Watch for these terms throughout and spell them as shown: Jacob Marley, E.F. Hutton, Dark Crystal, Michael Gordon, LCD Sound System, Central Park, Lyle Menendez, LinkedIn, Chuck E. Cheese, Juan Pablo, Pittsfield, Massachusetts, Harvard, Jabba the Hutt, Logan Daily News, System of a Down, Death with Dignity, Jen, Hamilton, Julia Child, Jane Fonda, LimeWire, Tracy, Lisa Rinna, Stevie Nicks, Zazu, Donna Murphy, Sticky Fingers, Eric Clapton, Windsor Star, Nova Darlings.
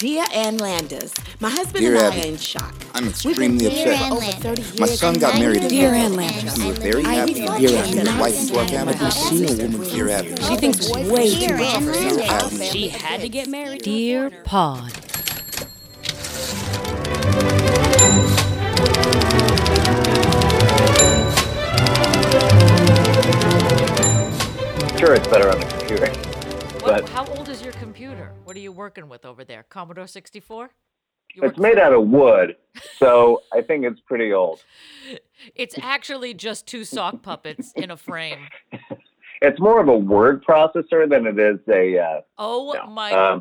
Dear Ann Landers, my husband and I are in shock. I'm extremely upset. My son got married again. Dear Ann Landers. We were very happy. Dear Abby. His wife is working at a senior woman. Dear Abby. She thinks way too much of herself. She had to get married. Dear Pod. Sure, it's better on the computer. But how old is your computer? What are you working with over there? Commodore 64? It's made out of wood, so I think it's pretty old. It's actually just two sock puppets in a frame. It's more of a word processor than it is a...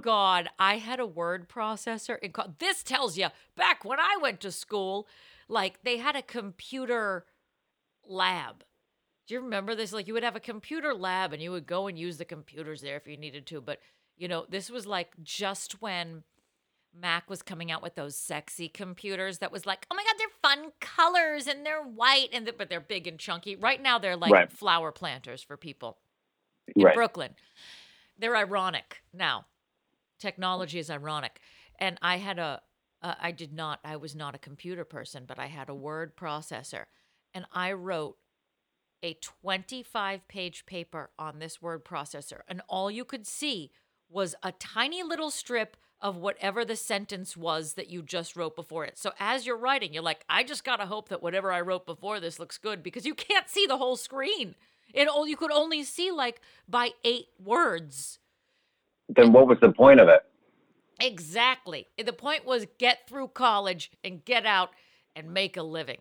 God. I had a word processor. This tells you, back when I went to school, like they had a computer lab. Do you remember this? Like you would have a computer lab and you would go and use the computers there if you needed to. But, you know, this was like just when Mac was coming out with those sexy computers that was like, oh my God, they're fun colors and they're white, and but they're big and chunky. Right now they're like flower planters for people in Brooklyn. They're ironic now. Technology is ironic. And I had I was not a computer person, but I had a word processor, and I wrote a 25-page paper on this word processor, and all you could see was a tiny little strip of whatever the sentence was that you just wrote before it. So as you're writing, you're like, I just gotta hope that whatever I wrote before this looks good, because you can't see the whole screen. You could only see like by 8 words. Then what was the point of it? Exactly. The point was get through college and get out and make a living.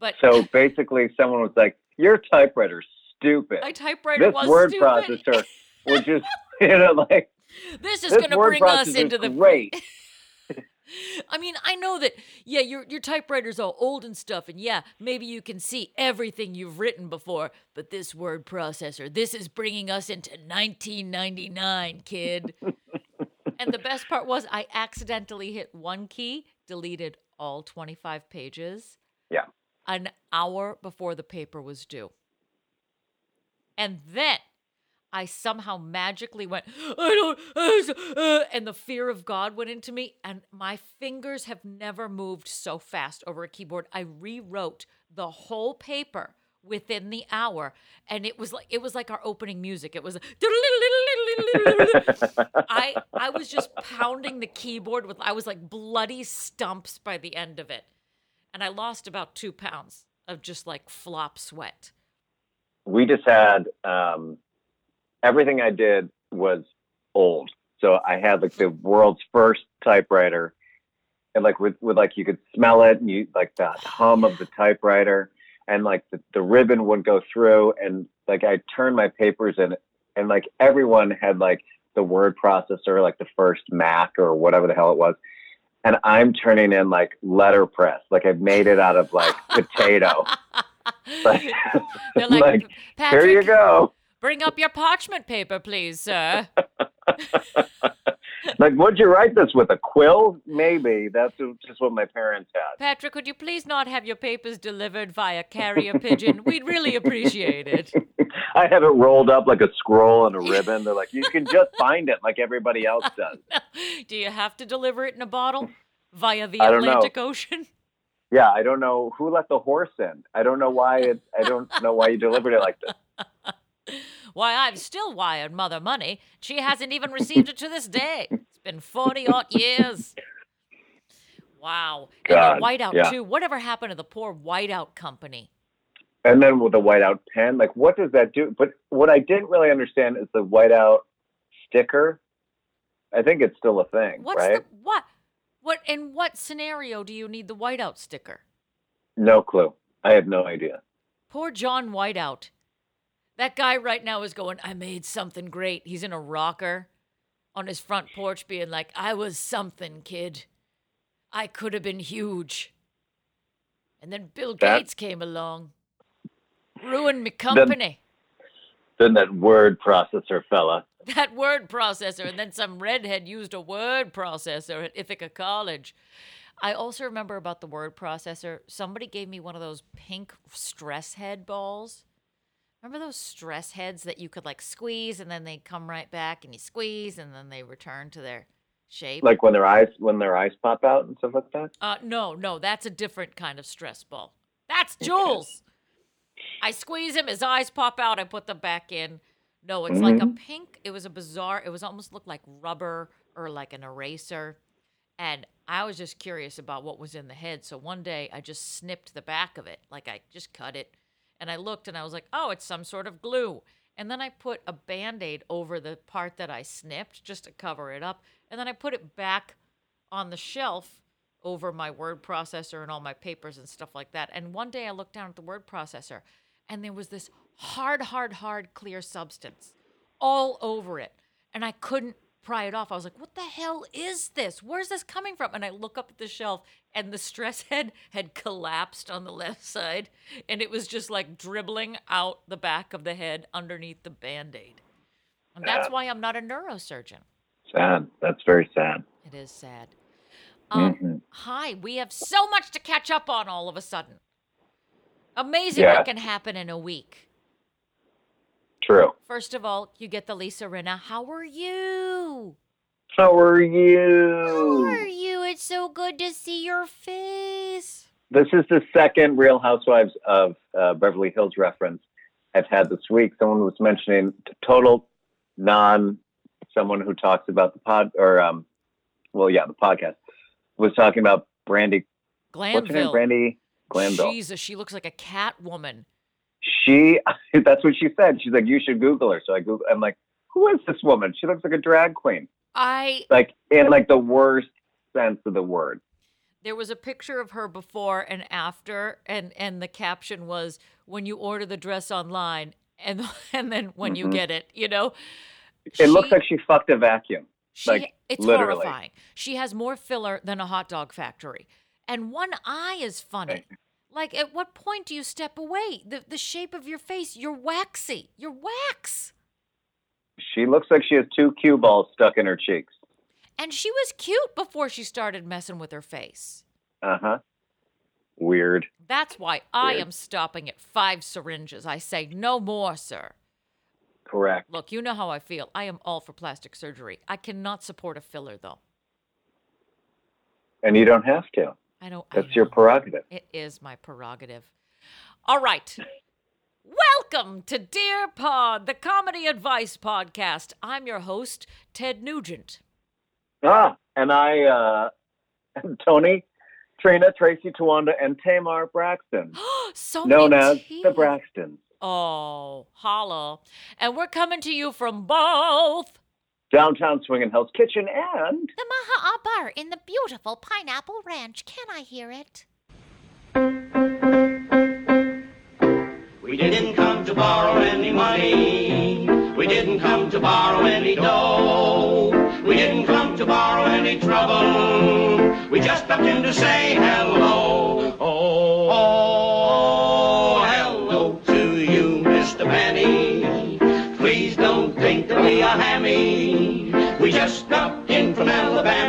But so basically someone was like, your typewriter's stupid. My typewriter was stupid. This word processor was just, this is going to bring us into the great. I mean, I know that, your typewriter's all old and stuff, and maybe you can see everything you've written before, but this word processor, this is bringing us into 1999, kid. And the best part was I accidentally hit one key, deleted all 25 pages. Yeah. An hour before the paper was due. And then I somehow magically went, and the fear of God went into me, and my fingers have never moved so fast over a keyboard. I rewrote the whole paper within the hour, and it was like our opening music. It was I was just pounding the keyboard with, I was like bloody stumps by the end of it. And I lost about 2 pounds of just like flop sweat. We just had, everything I did was old. So I had like the world's first typewriter, and like with like, you could smell it, and you like the hum of the typewriter, and like the ribbon wouldn't go through. And like, I turned my papers in, and like everyone had like the word processor, like the first Mac or whatever the hell it was. And I'm turning in like letterpress, like I've made it out of like potato. They're like Patrick, here you go. Bring up your parchment paper, please, sir. Like, would you write this with a quill? Maybe. That's just what my parents had. Patrick, could you please not have your papers delivered via carrier pigeon? We'd really appreciate it. I have it rolled up like a scroll and a ribbon. They're like, you can just find it like everybody else does. Do you have to deliver it in a bottle via the Atlantic Ocean? Yeah, I don't know who let the horse in. I don't know why you delivered it like this. Why, I've still wired Mother money. She hasn't even received it to this day. It's been 40-odd years. Wow. God, and the whiteout, too. Whatever happened to the poor whiteout company? And then with the whiteout pen, like, what does that do? But what I didn't really understand is the whiteout sticker. I think it's still a thing, right? What? In what scenario do you need the whiteout sticker? No clue. I have no idea. Poor John Whiteout. That guy right now is going, I made something great. He's in a rocker on his front porch being like, I was something, kid. I could have been huge. And then Bill Gates came along. Ruined me company. Then that word processor fella. That word processor. And then some redhead used a word processor at Ithaca College. I also remember about the word processor. Somebody gave me one of those pink stress head balls. Remember those stress heads that you could like squeeze and then they come right back and you squeeze and then they return to their shape. Like when their eyes pop out and stuff like that? No, that's a different kind of stress ball. That's Jules. I squeeze him, his eyes pop out, I put them back in. No, it's like a pink, it was a bizarre, it was almost looked like rubber or like an eraser. And I was just curious about what was in the head. So one day I just snipped the back of it. Like I just cut it. And I looked and I was like, oh, it's some sort of glue. And then I put a Band-Aid over the part that I snipped just to cover it up. And then I put it back on the shelf over my word processor and all my papers and stuff like that. And one day I looked down at the word processor and there was this hard, clear substance all over it. And I couldn't pry it off. I was like, what the hell is this? Where's this coming from? And I look up at the shelf and the stress head had collapsed on the left side and it was just like dribbling out the back of the head underneath the Band-Aid. And that's why I'm not a neurosurgeon. Sad. That's very sad. It is sad. Hi, we have so much to catch up on all of a sudden. Amazing what can happen in a week. True. First of all, you get the Lisa Rinna. How are you? It's so good to see your face. This is the second Real Housewives of Beverly Hills reference I've had this week. Someone was mentioning total someone who talks about the pod or the podcast was talking about Brandi Glanville. What's her name? Brandi Glanville. Jesus, she looks like a cat woman. That's what she said. She's like, you should Google her. So I Google. I'm like, who is this woman? She looks like a drag queen. In the worst sense of the word. There was a picture of her before and after, and the caption was, "When you order the dress online, and then when you get it, you know." It looks like she fucked a vacuum. It's literally horrifying. She has more filler than a hot dog factory, and one eye is funny. Like, at what point do you step away? The shape of your face, you're waxy. You're wax. She looks like she has two cue balls stuck in her cheeks. And she was cute before she started messing with her face. Uh-huh. Weird. That's why I am stopping at 5 syringes. I say no more, sir. Correct. Look, you know how I feel. I am all for plastic surgery. I cannot support a filler, though. And you don't have to. That's your prerogative. It is my prerogative. All right. Welcome to Dear Pod, the comedy advice podcast. I'm your host, Ted Nugent. And I am Tony, Trina, Tracy, Towanda, and Tamar Braxton. So known as the Braxtons. Oh, holla. And we're coming to you from both Downtown Swingin' Hell's Kitchen and the Maha'a Bar in the beautiful Pineapple Ranch. Can I hear it? We didn't come to borrow any money. We didn't come to borrow any dough. We didn't come to borrow any trouble. We just popped in to say hello. Oh, hello to you, Mr. Penny. Please don't think that we are hammy. We just dropped in from Alabama.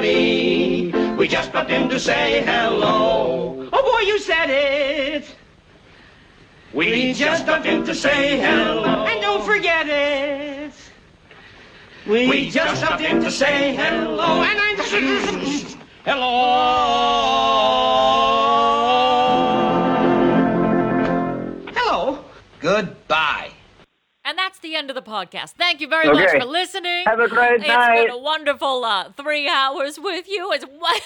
We just dropped in to say hello. Oh, boy, you said it. We just dropped in to say hello. And don't forget it. We just dropped in to say hello. And I'm... Hello. Hello. Goodbye. And that's the end of the podcast. Thank you very much for listening. Have a great night. It's been a wonderful 3 hours with you. It's what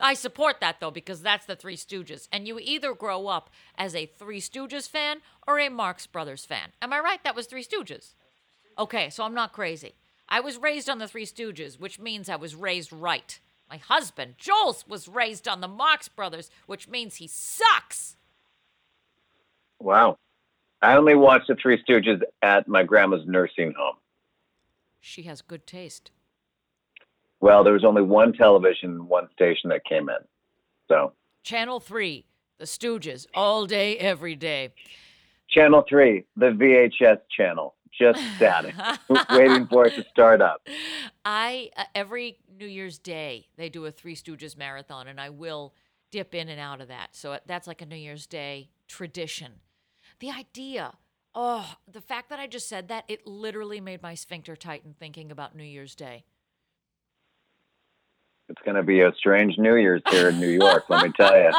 I support that, though, because that's the Three Stooges. And you either grow up as a Three Stooges fan or a Marx Brothers fan. Am I right? That was Three Stooges. Okay, so I'm not crazy. I was raised on the Three Stooges, which means I was raised right. My husband, Joel, was raised on the Marx Brothers, which means he sucks. Wow. I only watched the Three Stooges at my grandma's nursing home. She has good taste. Well, there was only one television, one station that came in. So Channel 3, the Stooges, all day, every day. Channel 3, the VHS channel, just static, waiting for it to start up. Every New Year's Day, they do a Three Stooges marathon, and I will dip in and out of that. So that's like a New Year's Day tradition. The idea Oh, the fact that I just said that, it literally made my sphincter tighten thinking about New Year's Day. It's going to be a strange New Year's here in New York, let me tell you.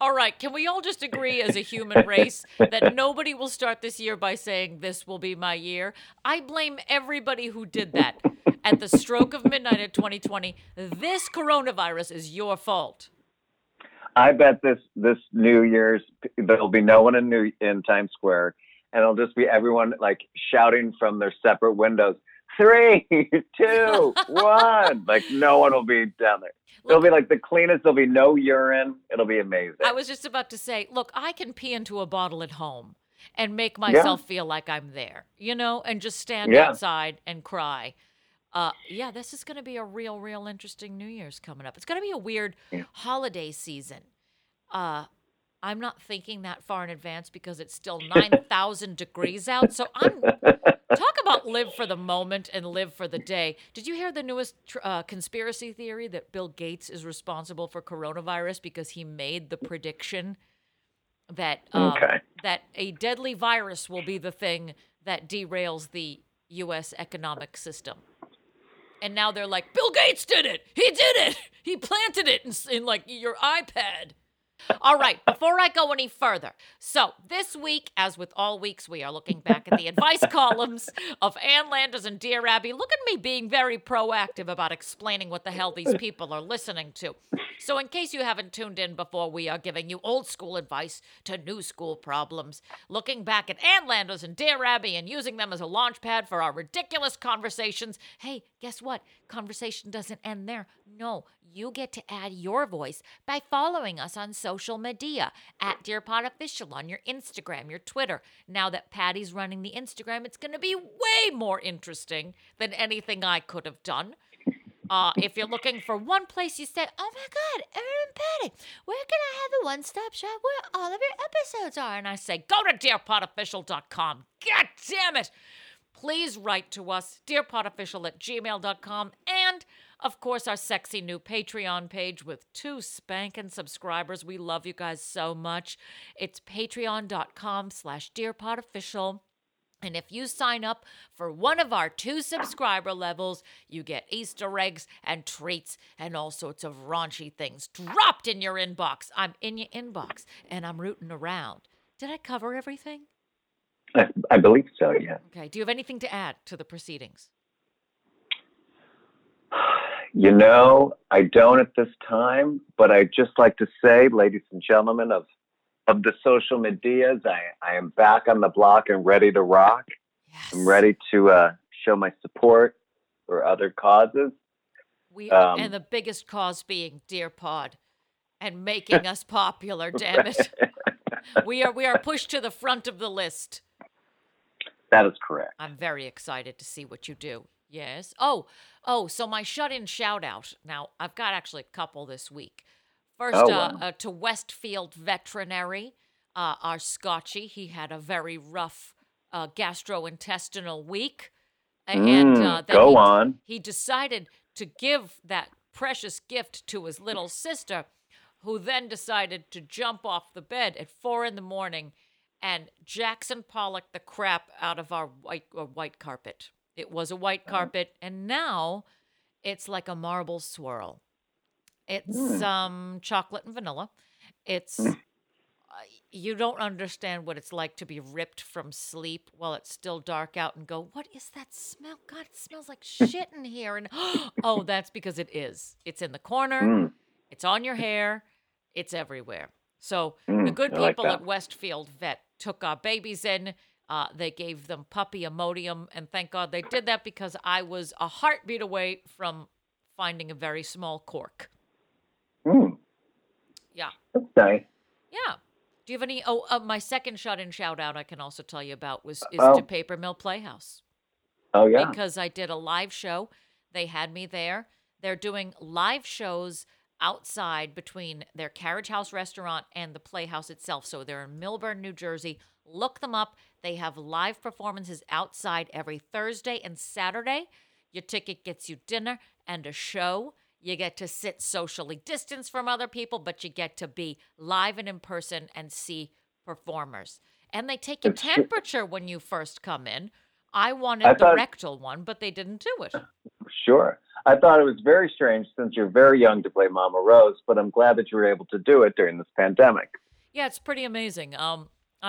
All right, can we all just agree as a human race that nobody will start this year by saying, this will be my year? I blame everybody who did that. At the stroke of midnight at 2020, this coronavirus is your fault. I bet this New Year's, there'll be no one in Times Square, and it'll just be everyone, like, shouting from their separate windows, 3, 2, 1. Like, no one will be down there. Look, it'll be like the cleanest. There'll be no urine. It'll be amazing. I was just about to say, look, I can pee into a bottle at home and make myself feel like I'm there, you know, and just stand outside and cry. Yeah, this is going to be a real, real interesting New Year's coming up. It's going to be a weird holiday season. I'm not thinking that far in advance because it's still 9,000 degrees out. So I'm talk about live for the moment and live for the day. Did you hear the newest conspiracy theory that Bill Gates is responsible for coronavirus because he made the prediction that that a deadly virus will be the thing that derails the U.S. economic system? And now they're like, Bill Gates did it. He did it. He planted it in like your iPad. All right, before I go any further, so this week, as with all weeks, we are looking back at the advice columns of Ann Landers and Dear Abby. Look at me being very proactive about explaining what the hell these people are listening to. So in case you haven't tuned in before, we are giving you old school advice to new school problems, looking back at Ann Landers and Dear Abby and using them as a launch pad for our ridiculous conversations. Hey, guess what? Conversation doesn't end there. No, you get to add your voice by following us on social media at Dear Pod Official on your Instagram, your Twitter. Now that Patty's running the Instagram, it's going to be way more interesting than anything I could have done. If you're looking for one place you say, oh my God, Erin and Patty, where can I have a one-stop shop where all of your episodes are? And I say, go to DearPodOfficial.com. God damn it. Please write to us, DearPodOfficial@gmail.com. And of course, our sexy new Patreon page with 2 spankin' subscribers. We love you guys so much. It's patreon.com/DearPodOfficial. And if you sign up for one of our 2 subscriber levels, you get Easter eggs and treats and all sorts of raunchy things dropped in your inbox. I'm in your inbox, and I'm rooting around. Did I cover everything? I believe so, yeah. Okay. Do you have anything to add to the proceedings? You know, I don't at this time, but I'd just like to say, ladies and gentlemen of the social medias, I am back on the block and ready to rock. Yes. I'm ready to show my support for other causes. We and the biggest cause being Dear Pod and making us popular, damn it. We are pushed to the front of the list. That is correct. I'm very excited to see what you do. Yes. Oh, so my shut-in shout-out. Now, I've got actually a couple this week. First, to Westfield Veterinary, our Scotchie. He had a very rough gastrointestinal week. And then he decided to give that precious gift to his little sister, who then decided to jump off the bed at 4 a.m. and Jackson Pollock the crap out of our white carpet. It was a white carpet, and now it's like a marble swirl. It's chocolate and vanilla. It's you don't understand what it's like to be ripped from sleep while it's still dark out and go, what is that smell? God, it smells like shit in here. And oh, that's because it is. It's in the corner. It's on your hair. It's everywhere. So the good people at Westfield Vet took our babies in. They gave them puppy Imodium, and thank God they did that because I was a heartbeat away from finding a very small cork. Yeah. Okay. Yeah. Do you have any? Oh, my second shut-in shout-out I can also tell you about is to Paper Mill Playhouse. Oh, yeah. Because I did a live show. They had me there. They're doing live shows outside between their Carriage House restaurant and the Playhouse itself. So they're in Millburn, New Jersey. Look them up. They have live performances outside every Thursday and Saturday. Your ticket gets you dinner and a show. You get to sit socially distanced from other people, but you get to be live and in person and see performers. And they take your temperature when you first come in. I wanted the rectal one, but they didn't do it. Sure. I thought it was very strange since you're very young to play Mama Rose, but I'm glad that you were able to do it during this pandemic. Yeah, it's pretty amazing. I'm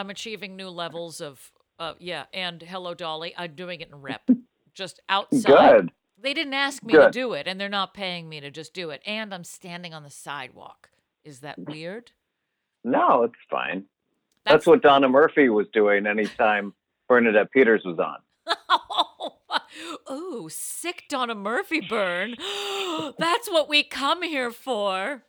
achieving new levels of, and Hello Dolly. I'm doing it in rep, just outside. Good. They didn't ask me to do it, and they're not paying me to just do it. And I'm standing on the sidewalk. Is that weird? No, it's fine. That's what Donna Murphy was doing anytime Bernadette Peters was on. Ooh, sick Donna Murphy burn. That's what we come here for.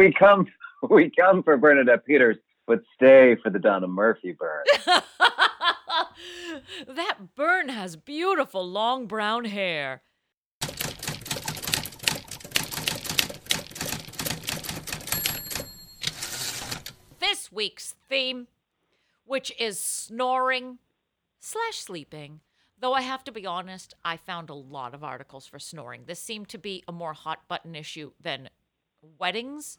We come for Bernadette Peters, but stay for the Donna Murphy burn. That burn has beautiful long brown hair. This week's theme, which is snoring/sleeping. Though I have to be honest, I found a lot of articles for snoring. This seemed to be a more hot button issue than weddings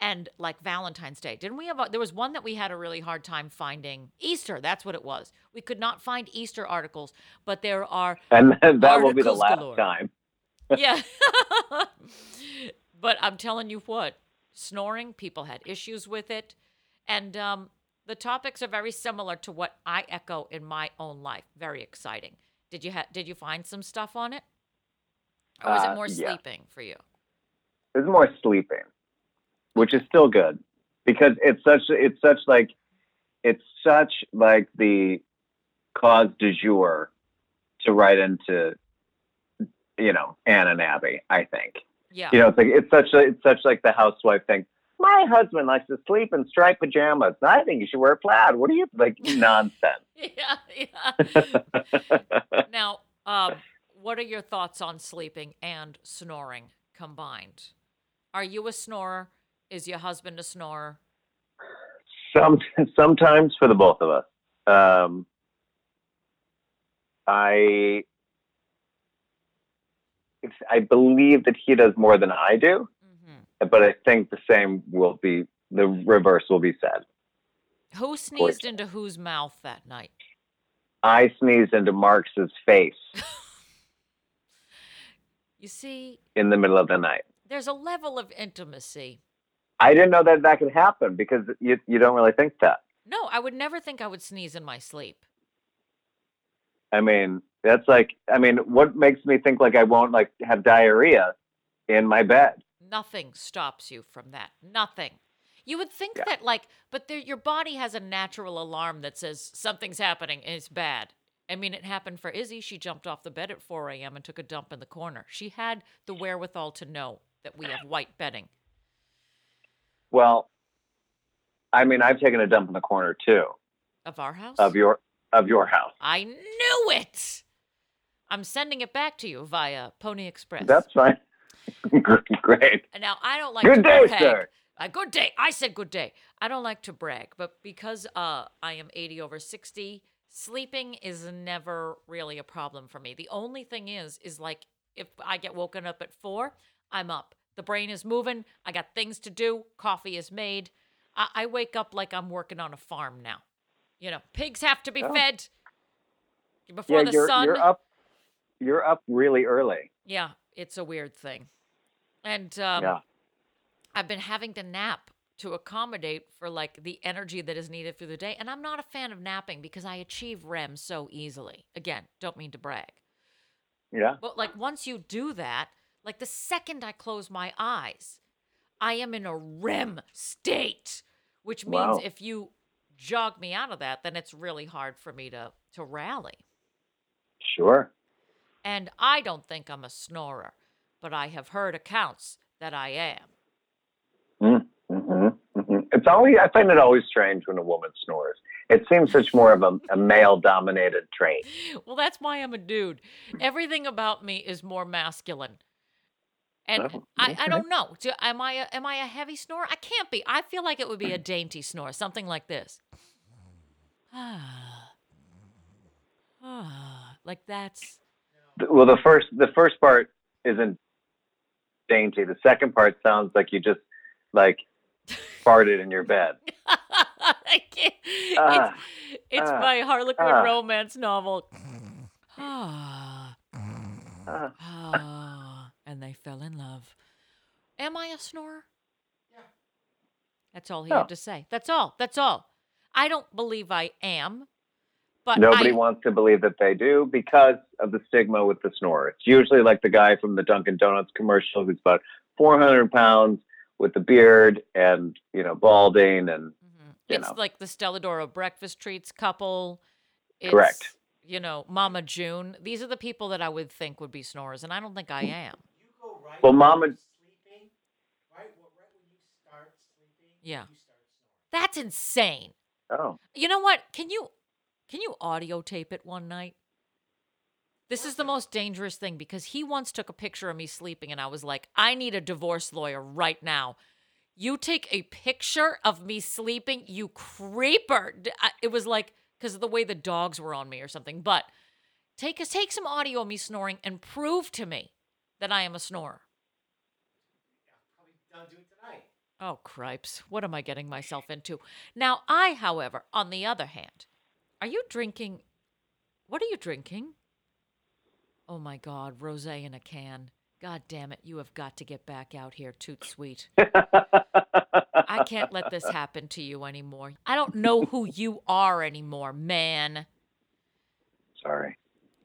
and like Valentine's Day. Didn't we have there was one that we had a really hard time finding. Easter, that's what it was. We could not find Easter articles, but there are and that will be the last galore. Time. Yeah. But I'm telling you what, snoring, people had issues with it. And the topics are very similar to what I echo in my own life. Very exciting. Did you find some stuff on it? Or was it more sleeping for you? It was more sleeping, which is still good because it's such like the cause du jour to write into, Ann and Abby, I think. Yeah. It's such like the housewife thing. My husband likes to sleep in striped pajamas. I think you should wear a plaid. What are you, like, nonsense? Yeah. Now, what are your thoughts on sleeping and snoring combined? Are you a snorer? Is your husband a snorer? Sometimes for the both of us. I believe that he does more than I do. But I think the reverse will be said. Who sneezed into whose mouth that night? I sneezed into Marx's face. You see? In the middle of the night. There's a level of intimacy. I didn't know that could happen because you don't really think that. No, I would never think I would sneeze in my sleep. I mean, what makes me think like I won't like have diarrhea in my bed? Nothing stops you from that. Nothing. You would think that your body has a natural alarm that says something's happening and it's bad. I mean, it happened for Izzy. She jumped off the bed at 4 a.m. and took a dump in the corner. She had the wherewithal to know that we have white bedding. Well, I mean, I've taken a dump in the corner too. Of our house? Of your house. I knew it! I'm sending it back to you via Pony Express. That's fine. Great. Now, I don't like to brag. Good day, sir. Good day. I said good day. I don't like to brag, but because I am 80 over 60, sleeping is never really a problem for me. The only thing is like if I get woken up at 4, I'm up. The brain is moving. I got things to do. Coffee is made. I wake up like I'm working on a farm now. Pigs have to be fed before the sun. You're up really early. Yeah, it's a weird thing. And I've been having to nap to accommodate for like the energy that is needed through the day. And I'm not a fan of napping because I achieve REM so easily. Again, don't mean to brag. Yeah. But like once you do that, like the second I close my eyes, I am in a REM state, which means if you jog me out of that, then it's really hard for me to rally. Sure. And I don't think I'm a snorer. But I have heard accounts that I am. Mm-hmm, mm-hmm. I find it always strange when a woman snores. It seems such more of a male-dominated trait. Well, that's why I'm a dude. Everything about me is more masculine. And I don't know. Am I a heavy snorer? I can't be. I feel like it would be a dainty snore, something like this. Like that's... Well, the first part isn't dainty. The second part sounds like you just like farted in your bed. I can't. It's my Harlequin romance novel. And they fell in love. Am I a snorer? Yeah. That's all he had to say. That's all. That's all. I don't believe I am. But nobody wants to believe that they do because of the stigma with the snorer. It's usually like the guy from the Dunkin' Donuts commercial who's about 400 pounds with the beard and, you know, balding. And It's like the Stella Doro breakfast treats couple. It's, correct. You know, Mama June. These are the people that I would think would be snorers, and I don't think I am. You go right when you're sleeping, right when you start sleeping, you start snoring. That's insane. Oh. You know what? Can you audio tape it one night? This is the most dangerous thing because he once took a picture of me sleeping and I was like, I need a divorce lawyer right now. You take a picture of me sleeping, you creeper. It was like, because of the way the dogs were on me or something. But take some audio of me snoring and prove to me that I am a snorer. I'll probably do it tonight. Oh, cripes. What am I getting myself into? Now, I, however, on the other hand, are you drinking? What are you drinking? Oh, my God. Rosé in a can. God damn it. You have got to get back out here, Toot Sweet. I can't let this happen to you anymore. I don't know who you are anymore, man. Sorry.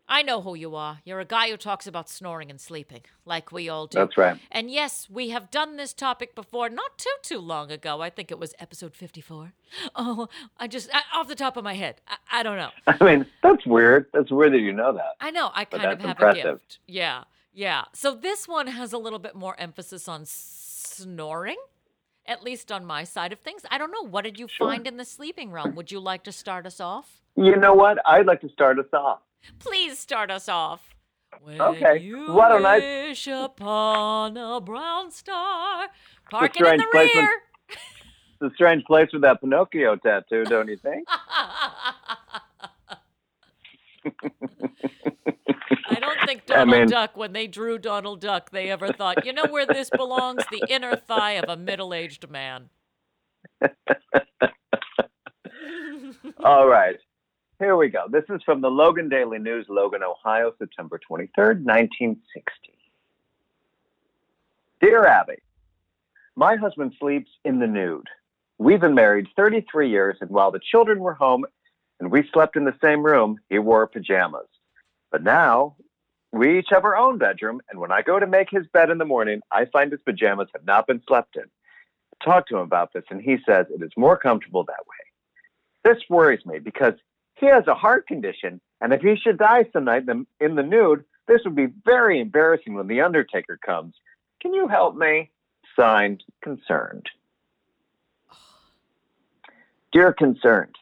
I know who you are. You're a guy who talks about snoring and sleeping, like we all do. That's right. And yes, we have done this topic before, not too long ago. I think it was episode 54. Oh, off the top of my head, I don't know. I mean, that's weird. That's weird that you know that. I know. I kind of have a gift. Yeah, yeah. So this one has a little bit more emphasis on snoring, at least on my side of things. I don't know. What did you find in the sleeping realm? Would you like to start us off? You know what? I'd like to start us off. Please start us off. When why don't I wish upon a brown star, park it in the rear. It's a strange place with that Pinocchio tattoo, don't you think? I don't think Donald Duck, when they drew Donald Duck, they ever thought, you know where this belongs? The inner thigh of a middle-aged man. All right. Here we go. This is from the Logan Daily News, Logan, Ohio, September 23rd, 1960. Dear Abby, my husband sleeps in the nude. We've been married 33 years, and while the children were home and we slept in the same room, he wore pajamas. But now, we each have our own bedroom, and when I go to make his bed in the morning, I find his pajamas have not been slept in. I talked to him about this, and he says it is more comfortable that way. This worries me because he has a heart condition, and if he should die some night in the nude, this would be very embarrassing when the undertaker comes. Can you help me? Signed, Concerned. Dear Concerned,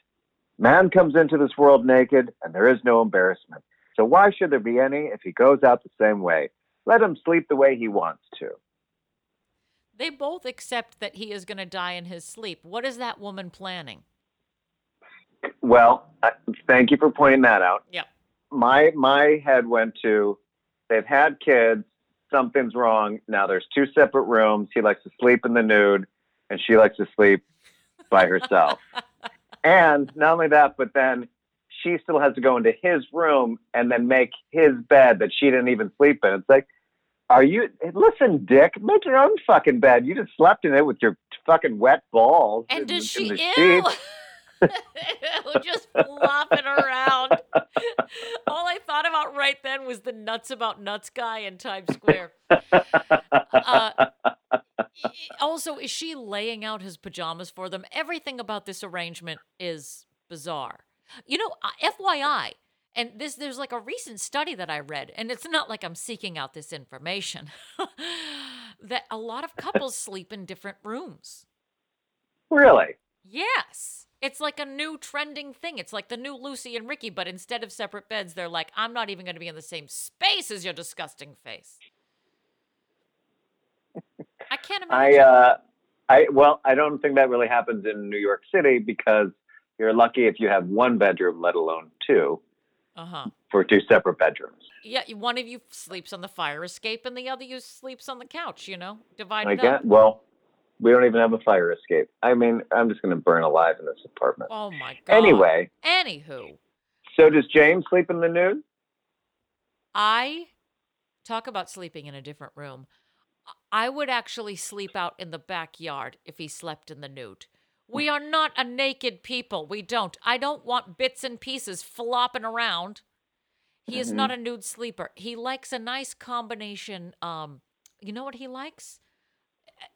man comes into this world naked, and there is no embarrassment. So why should there be any if he goes out the same way? Let him sleep the way he wants to. They both accept that he is going to die in his sleep. What is that woman planning? Well, thank you for pointing that out. Yeah. My head went to, they've had kids, something's wrong. Now there's two separate rooms. He likes to sleep in the nude, and she likes to sleep by herself. And not only that, but then she still has to go into his room and then make his bed that she didn't even sleep in. It's like, listen, Dick, make your own fucking bed. You just slept in it with your fucking wet balls. And does she, ew. Just flopping around. All I thought about right then was the nuts about nuts guy in Times Square. Also, is she laying out his pajamas for them? Everything about this arrangement is bizarre. You know, FYI, and there's like a recent study that I read, and it's not like I'm seeking out this information, that a lot of couples sleep in different rooms. Really? Yes. It's like a new trending thing. It's like the new Lucy and Ricky, but instead of separate beds, they're like, I'm not even going to be in the same space as your disgusting face. I can't imagine. I don't think that really happens in New York City because you're lucky if you have one bedroom, let alone two, for two separate bedrooms. Yeah, one of you sleeps on the fire escape and the other you sleeps on the couch, you know, divided up. Well, We don't even have a fire escape. I mean, I'm just going to burn alive in this apartment. Oh, my God. Anyway. Anywho. So does James sleep in the nude? I talk about sleeping in a different room. I would actually sleep out in the backyard if he slept in the nude. We are not a naked people. We don't. I don't want bits and pieces flopping around. He is not a nude sleeper. He likes a nice combination. You know what he likes?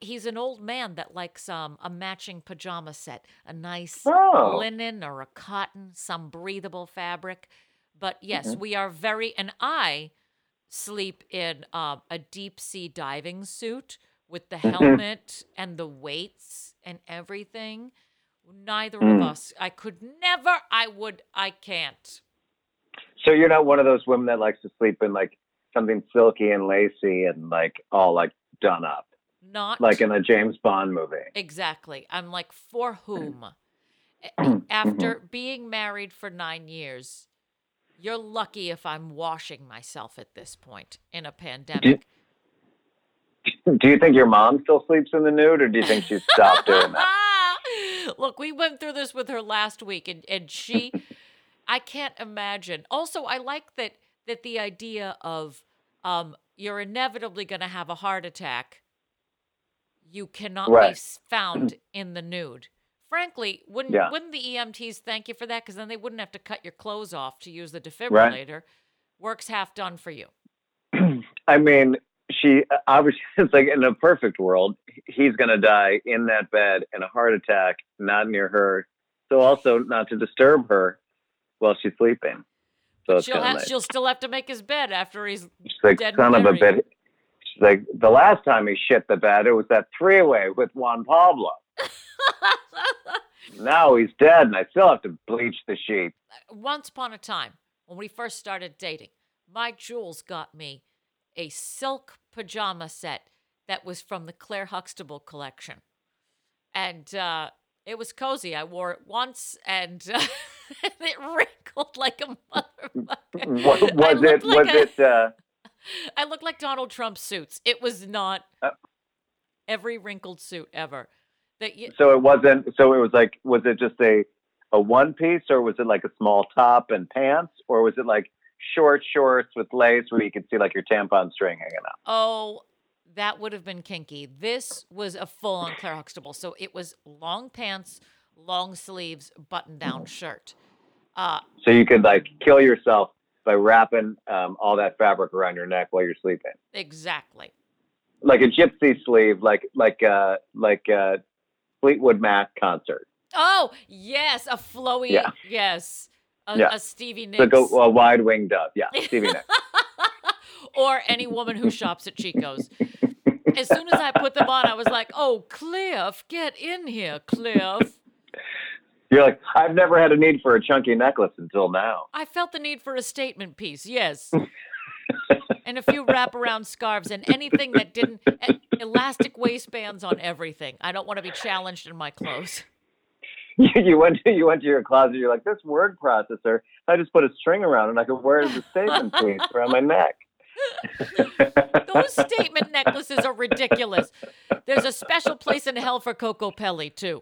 He's an old man that likes a matching pajama set, a nice linen or a cotton, some breathable fabric. But yes, we are very, and I sleep in a deep sea diving suit with the helmet and the weights and everything. Neither of us, I could never, I can't. So you're not one of those women that likes to sleep in like something silky and lacy and like all like done up. Not like in a James Bond movie. Exactly. I'm like, for whom? After being married for 9 years, you're lucky if I'm washing myself at this point in a pandemic. Do you think your mom still sleeps in the nude, or do you think she's stopped doing that? Look, we went through this with her last week, and she, I can't imagine. Also, I like that the idea of you're inevitably going to have a heart attack. You cannot be found in the nude. Frankly, wouldn't the EMTs thank you for that? Because then they wouldn't have to cut your clothes off to use the defibrillator. Right. Work's half done for you. I mean, she obviously, it's like in a perfect world, he's going to die in that bed in a heart attack, not near her. So also not to disturb her while she's sleeping. So she'll still have to make his bed after he's like, dead. Son of a bitch. Like the last time he shit the bed, it was that three-way with Juan Pablo. Now he's dead, and I still have to bleach the sheet. Once upon a time, when we first started dating, my Jules got me a silk pajama set that was from the Claire Huxtable collection. And it was cozy. I wore it once, and it wrinkled like a motherfucker. I looked like Donald Trump suits. It was not every wrinkled suit ever. So it wasn't. So it was like, was it just a one piece, or was it like a small top and pants, or was it like short shorts with lace where you could see like your tampon string hanging out? Oh, that would have been kinky. This was a full on Claire Huxtable. So it was long pants, long sleeves, button down shirt. So you could like kill yourself by wrapping all that fabric around your neck while you're sleeping. Exactly. Like a gypsy sleeve, like a Fleetwood Mac concert. Oh, yes, a flowy, yes. A Stevie Nicks. Like a wide winged dove, yeah, Stevie Nicks. Or any woman who shops at Chico's. As soon as I put them on, I was like, oh, Cliff, get in here, Cliff. You're like, I've never had a need for a chunky necklace until now. I felt the need for a statement piece, yes. And a few wraparound scarves and anything that didn't, elastic waistbands on everything. I don't want to be challenged in my clothes. You went to your closet, you're like, this word processor, I just put a string around it and I could wear it as a statement piece around my neck. Those statement necklaces are ridiculous. There's a special place in hell for Coco Pelli, too.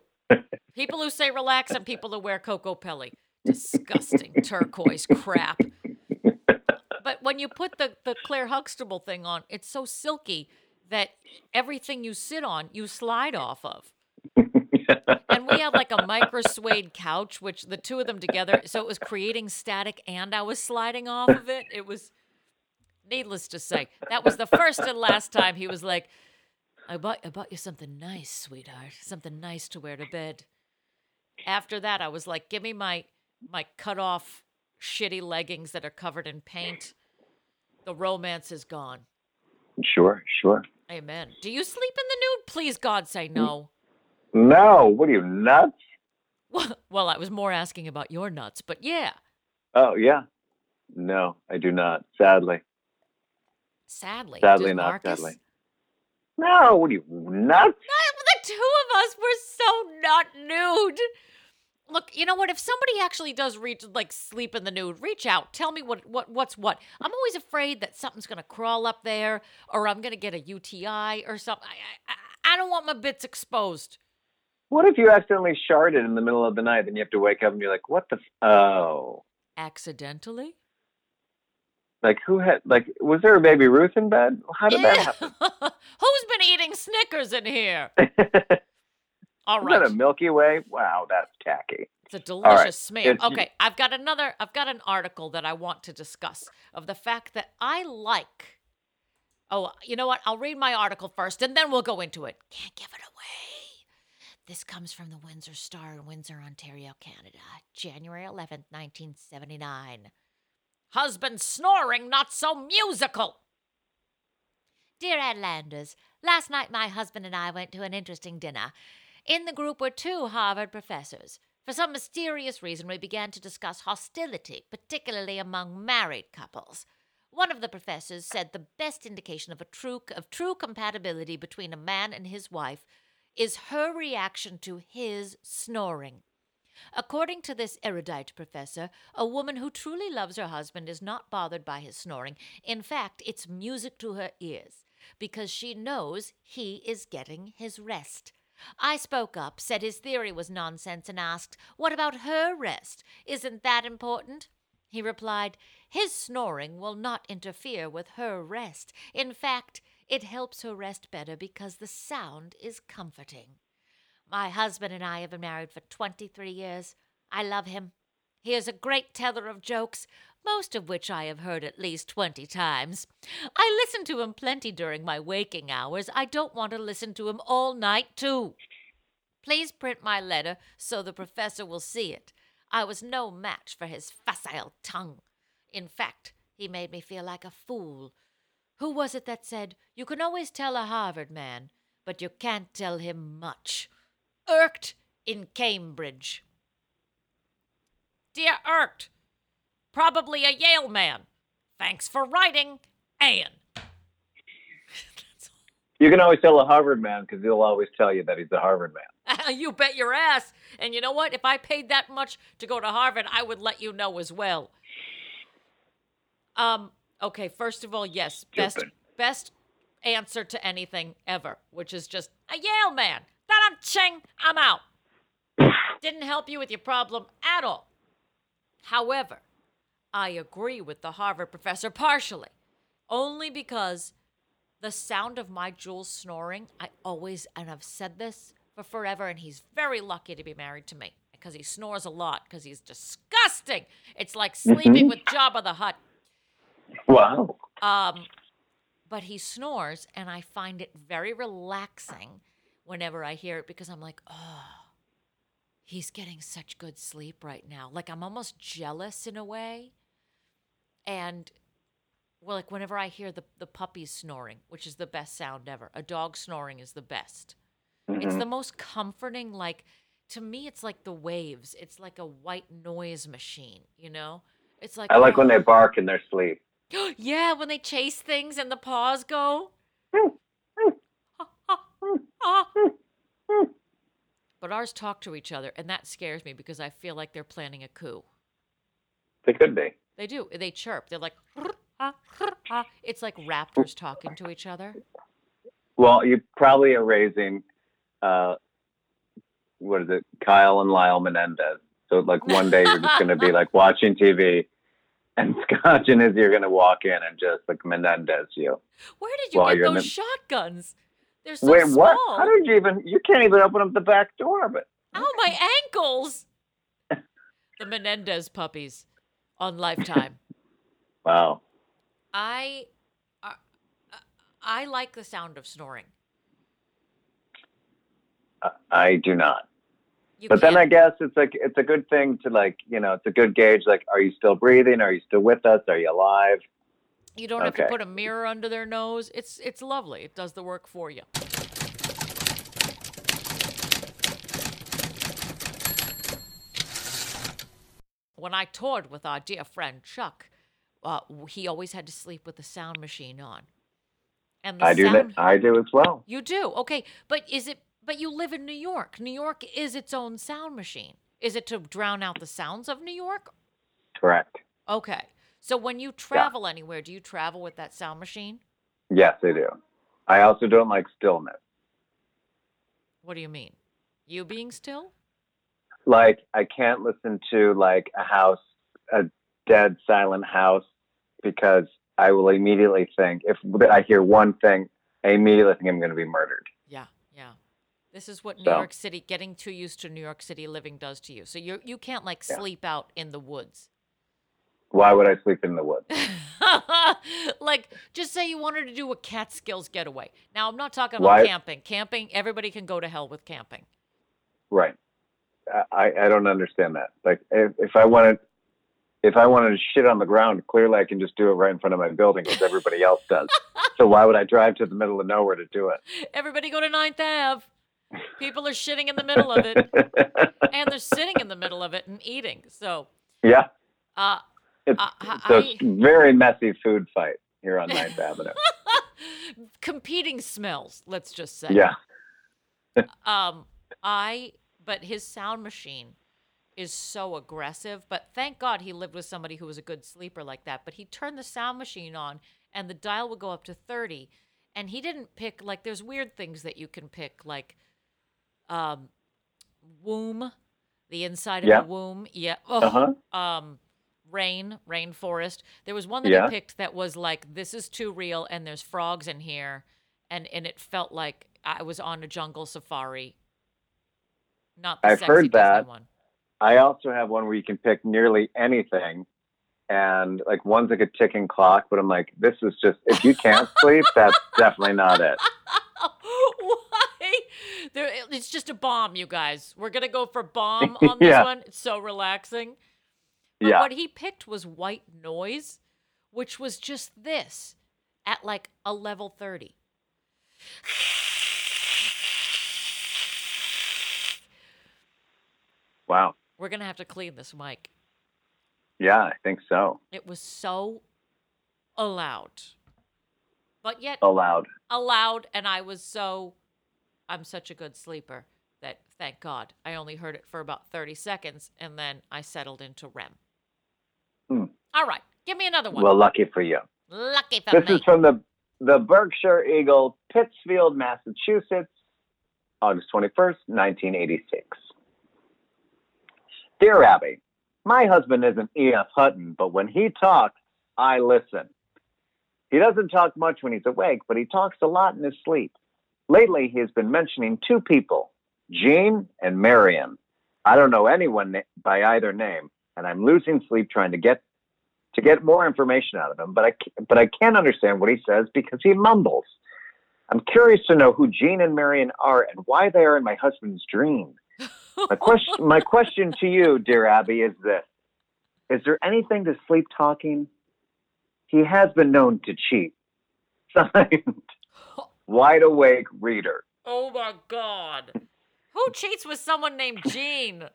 People who say relax and people who wear Coco Pelli. Disgusting turquoise crap. But when you put the Claire Huxtable thing on, it's so silky that everything you sit on, you slide off of. And we had like a micro suede couch, which the two of them together, so it was creating static and I was sliding off of it. It was, needless to say, that was the first and last time he was like, I bought you something nice, sweetheart. Something nice to wear to bed. After that, I was like, give me my cut-off shitty leggings that are covered in paint. The romance is gone. Sure. Amen. Do you sleep in the nude? Please, God, say no. No. What are you, nuts? Well, I was more asking about your nuts, but yeah. Oh, yeah. No, I do not. Sadly? Sadly not, sadly. No, what are you, nuts? The two of us were so not nude. Look, you know what? If somebody actually does reach, like sleep in the nude, reach out. Tell me what's what. I'm always afraid that something's going to crawl up there or I'm going to get a UTI or something. I, I, I don't want my bits exposed. What if you accidentally sharted in the middle of the night and you have to wake up and you're like, what the oh. Accidentally? Like, who had, like, was there a Baby Ruth in bed? How did that happen? Who's been eating Snickers in here? All right. Is that a Milky Way? Wow, that's tacky. It's a delicious smell. It's, okay, I've got an article that I want to discuss of the fact that I like, oh, you know what? I'll read my article first and then we'll go into it. Can't give it away. This comes from the Windsor Star in Windsor, Ontario, Canada, January 11th, 1979. Husband snoring, not so musical. Dear Ann Landers, last night my husband and I went to an interesting dinner. In the group were two Harvard professors. For some mysterious reason, we began to discuss hostility, particularly among married couples. One of the professors said the best indication of true compatibility between a man and his wife is her reaction to his snoring. According to this erudite professor, a woman who truly loves her husband is not bothered by his snoring. In fact, it's music to her ears, because she knows he is getting his rest. I spoke up, said his theory was nonsense, and asked, what about her rest? Isn't that important? He replied, his snoring will not interfere with her rest. In fact, it helps her rest better because the sound is comforting. My husband and I have been married for 23 years. I love him. He is a great teller of jokes, most of which I have heard at least 20 times. I listen to him plenty during my waking hours. I don't want to listen to him all night, too. Please print my letter so the professor will see it. I was no match for his facile tongue. In fact, he made me feel like a fool. Who was it that said, you can always tell a Harvard man, but you can't tell him much? Irked in Cambridge. Dear Irked, probably a Yale man. Thanks for writing, Anne. You can always tell a Harvard man because he'll always tell you that he's a Harvard man. You bet your ass. And you know what? If I paid that much to go to Harvard, I would let you know as well. Okay, first of all, yes, best answer to anything ever, which is just a Yale man. I'm ching, I'm out. Didn't help you with your problem at all. However, I agree with the Harvard professor partially, only because the sound of my Jules snoring, I always, and I've said this for forever, and he's very lucky to be married to me because he snores a lot because he's disgusting. It's like sleeping with Jabba the Hutt. Wow. But he snores, and I find it very relaxing whenever I hear it, because I'm like, oh, he's getting such good sleep right now. Like, I'm almost jealous in a way. And, well, like, whenever I hear the puppy snoring, which is the best sound ever, a dog snoring is the best. Mm-hmm. It's the most comforting, like, to me, it's like the waves. It's like a white noise machine, you know? It's like, I like when they bark in their sleep. Yeah, when they chase things and the paws go. But ours talk to each other, and that scares me because I feel like they're planning a coup. They could be. They do. They chirp. They're like, it's like raptors talking to each other. Well, you probably are raising, what is it, Kyle and Lyle Menendez. So, like, one day you're just going to be, like, watching TV, and Scotch and Izzy are going to walk in and just, like, Menendez you. Where did you get those shotguns? They're so small. Wait, what? How did you even? You can't even open up the back door of it. Ow, my ankles! The Menendez puppies on Lifetime. Wow. I like the sound of snoring. I do not. Then I guess it's like it's a good thing to like it's a good gauge. Like, are you still breathing? Are you still with us? Are you alive? You don't have to put a mirror under their nose. It's lovely. It does the work for you. When I toured with our dear friend Chuck, he always had to sleep with the sound machine on. And the I do as well. You do. Okay, but you live in New York. New York is its own sound machine. Is it to drown out the sounds of New York? Correct. Okay. So when you travel anywhere, do you travel with that sound machine? Yes, I do. I also don't like stillness. What do you mean? You being still? Like, I can't listen to, like, a house, a dead, silent house, because I will immediately think, if I hear one thing, I immediately think I'm going to be murdered. Yeah, yeah. This is what New York City, getting too used to New York City living does to you. So you can't, like, sleep out in the woods. Why would I sleep in the woods? Like, just say you wanted to do a Catskills getaway. Now, I'm not talking about camping. Camping, everybody can go to hell with camping. Right. I don't understand that. Like, if I wanted to shit on the ground, clearly I can just do it right in front of my building because everybody else does. So why would I drive to the middle of nowhere to do it? Everybody go to 9th Ave. People are shitting in the middle of it. And they're sitting in the middle of it and eating. So yeah. It's very messy food fight here on 9th Avenue. Competing smells, let's just say. Yeah. But his sound machine is so aggressive, but thank God he lived with somebody who was a good sleeper like that. But he turned the sound machine on and the dial would go up to 30. And he didn't pick, like, there's weird things that you can pick, like womb, the inside of the womb. Yeah. Oh, uh-huh. Rainforest. There was one that he picked that was like, this is too real and there's frogs in here. And it felt like I was on a jungle safari. Not the I've sexy heard that. One. I also have one where you can pick nearly anything. And like one's like a ticking clock, but I'm like, this is just, if you can't sleep, that's definitely not it. Why? It's just a bomb, you guys. We're going to go for bomb on this one. It's so relaxing. But what he picked was white noise, which was just this at like a level 30. Wow. We're going to have to clean this mic. Yeah, I think so. It was so loud. But yet... Allowed, and I was so... I'm such a good sleeper that, thank God, I only heard it for about 30 seconds, and then I settled into REM. Hmm. All right, give me another one. Well, lucky for you. Lucky for me. This is from the Berkshire Eagle, Pittsfield, Massachusetts, August 21st, 1986. Dear Abby, my husband isn't E.F. Hutton, but when he talks, I listen. He doesn't talk much when he's awake, but he talks a lot in his sleep. Lately, he has been mentioning two people, Jean and Marion. I don't know anyone by either name, and I'm losing sleep trying to get more information out of him, but I can't understand what he says because he mumbles. I'm curious to know who Jean and Marion are and why they are in my husband's dream. My question to you, dear Abby, is this. Is there anything to sleep talking? He has been known to cheat. Signed, Wide Awake Reader. Oh, my God. Who cheats with someone named Jean?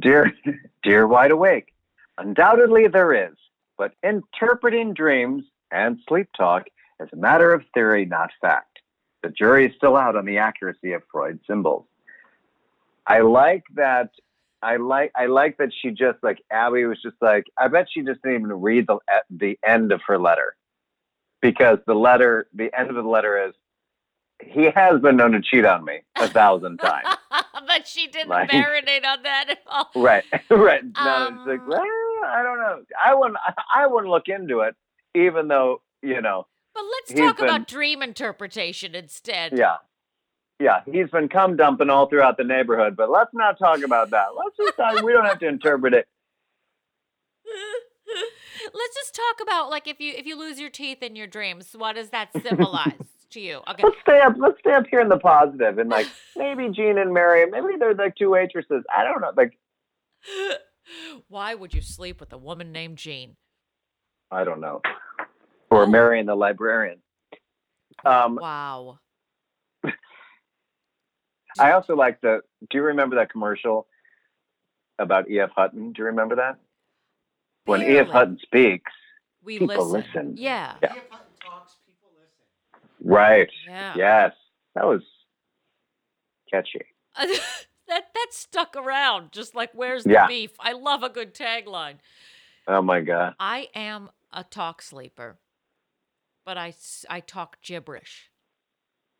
Dear Wide Awake, undoubtedly there is, but interpreting dreams and sleep talk is a matter of theory, not fact. The jury is still out on the accuracy of Freud's symbols. I like that she just, like, Abby was just like, I bet she just didn't even read the end of her letter. Because the end of the letter is, he has been known to cheat on me 1,000 times. But she didn't marinate on that at all. Right. No, it's like, well, I don't know. I wouldn't look into it, even though, you know. But let's talk about dream interpretation instead. Yeah. Yeah, he's been cum dumping all throughout the neighborhood, but let's not talk about that. Let's just talk, we don't have to interpret it. Let's just talk about, like, if you lose your teeth in your dreams, what does that symbolize to you? Okay. Let's stay up here in the positive and, like, maybe Jean and Mary, maybe they're like two waitresses. I don't know. Like, why would you sleep with a woman named Jean? I don't know. Or Marion the librarian. Wow. I also like do you remember that commercial about E.F. Hutton? Do you remember that? Barely. When E.F. Hutton speaks, people listen. Yeah. Yeah. E.F. Hutton talks, people listen. Right. Yeah. Yes. That was catchy. That stuck around, just like, where's the beef? I love a good tagline. Oh, my God. I am a talk sleeper, but I talk gibberish.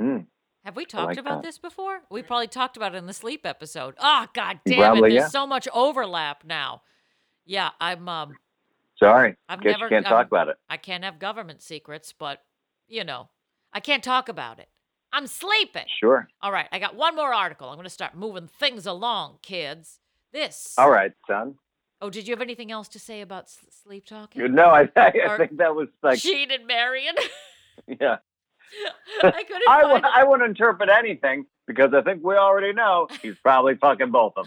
Mm. Have we talked about this before? We probably talked about it in the sleep episode. Oh, God damn probably, it. There's so much overlap now. Yeah, I'm... Sorry. I can't talk about it. I can't have government secrets, but, you know, I can't talk about it. I'm sleeping. Sure. All right. I got one more article. I'm going to start moving things along, kids. This. All right, son. Oh, did you have anything else to say about sleep talking? No, I think that was like... cheated Marion. Yeah. I wouldn't interpret anything because I think we already know he's probably fucking both of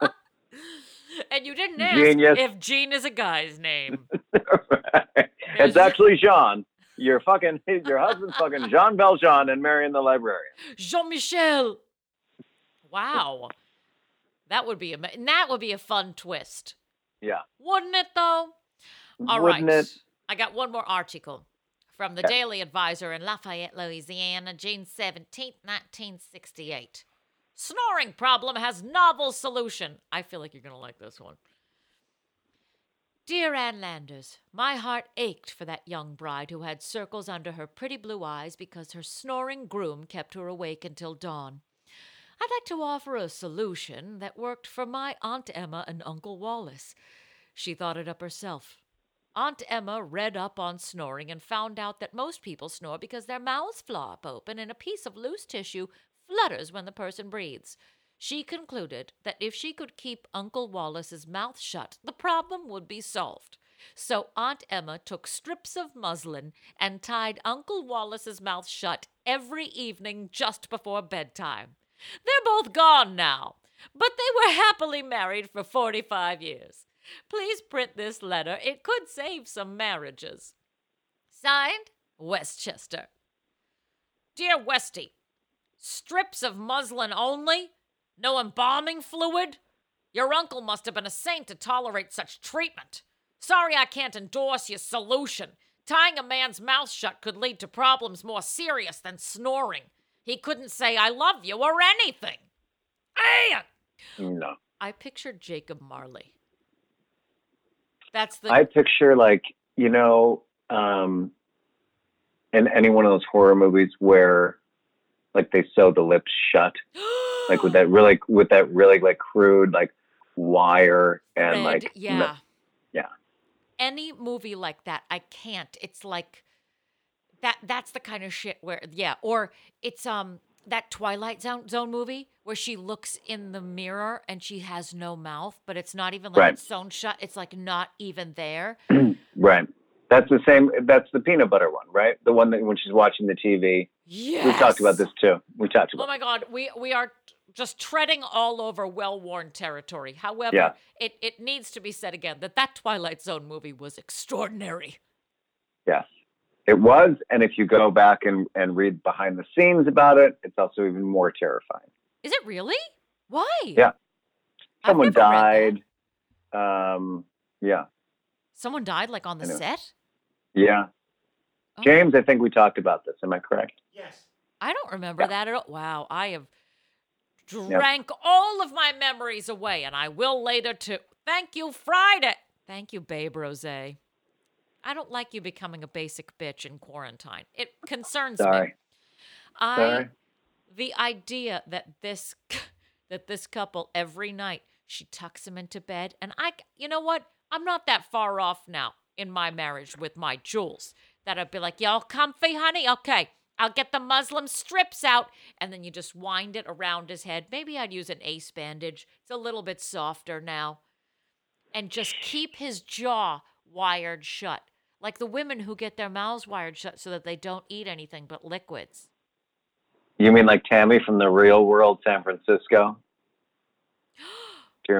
them. And you didn't ask if Gene is a guy's name. Right. It's actually Jean. Your husband's fucking Jean Valjean and marrying the librarian. Jean-Michel. Wow. That would be amazing. That would be a fun twist. Yeah. Wouldn't it, though? All Wouldn't right. It? I got one more article from the Daily Advisor in Lafayette, Louisiana, June 17th, 1968. Snoring problem has novel solution. I feel like you're going to like this one. Dear Ann Landers, my heart ached for that young bride who had circles under her pretty blue eyes because her snoring groom kept her awake until dawn. I'd like to offer a solution that worked for my Aunt Emma and Uncle Wallace. She thought it up herself. Aunt Emma read up on snoring and found out that most people snore because their mouths flop open and a piece of loose tissue flutters when the person breathes. She concluded that if she could keep Uncle Wallace's mouth shut, the problem would be solved. So Aunt Emma took strips of muslin and tied Uncle Wallace's mouth shut every evening just before bedtime. They're both gone now, but they were happily married for 45 years. Please print this letter. It could save some marriages. Signed, Westchester. Dear Westy, strips of muslin only? No embalming fluid? Your uncle must have been a saint to tolerate such treatment. Sorry I can't endorse your solution. Tying a man's mouth shut could lead to problems more serious than snoring. He couldn't say, I love you, or anything. No. I pictured Jacob Marley. That's the... I picture, like, you know, in any one of those horror movies where, like, they sew the lips shut. Like, with that really, like, crude, like, wire and, red, like... Yeah. Yeah. Any movie like that, I can't. It's like... That's the kind of shit where, or it's that Twilight Zone movie where she looks in the mirror and she has no mouth, but it's not even like it's sewn shut. It's like not even there. Right. That's the same. That's the peanut butter one, right? The one that when she's watching the TV. Yes. We talked about this too. Oh my God. We are just treading all over well-worn territory. However, it needs to be said again that Twilight Zone movie was extraordinary. Yes. It was, and if you go back and read behind the scenes about it, it's also even more terrifying. Is it really? Why? Yeah. Someone died. Yeah. Someone died, like, on the set? Yeah. Oh. James, I think we talked about this. Am I correct? Yes. I don't remember that at all. Wow, I have drank all of my memories away, and I will later, too. Thank you, Friday. Thank you, Babe Rose. I don't like you becoming a basic bitch in quarantine. It concerns me. Sorry. The idea that this couple every night, she tucks him into bed. And you know what? I'm not that far off now in my marriage with my Jules. That I'd be like, y'all comfy, honey? Okay, I'll get the Muslim strips out. And then you just wind it around his head. Maybe I'd use an ace bandage. It's a little bit softer now. And just keep his jaw wired shut. Like the women who get their mouths wired shut so that they don't eat anything but liquids. You mean like Tammy from The Real World, San Francisco? Do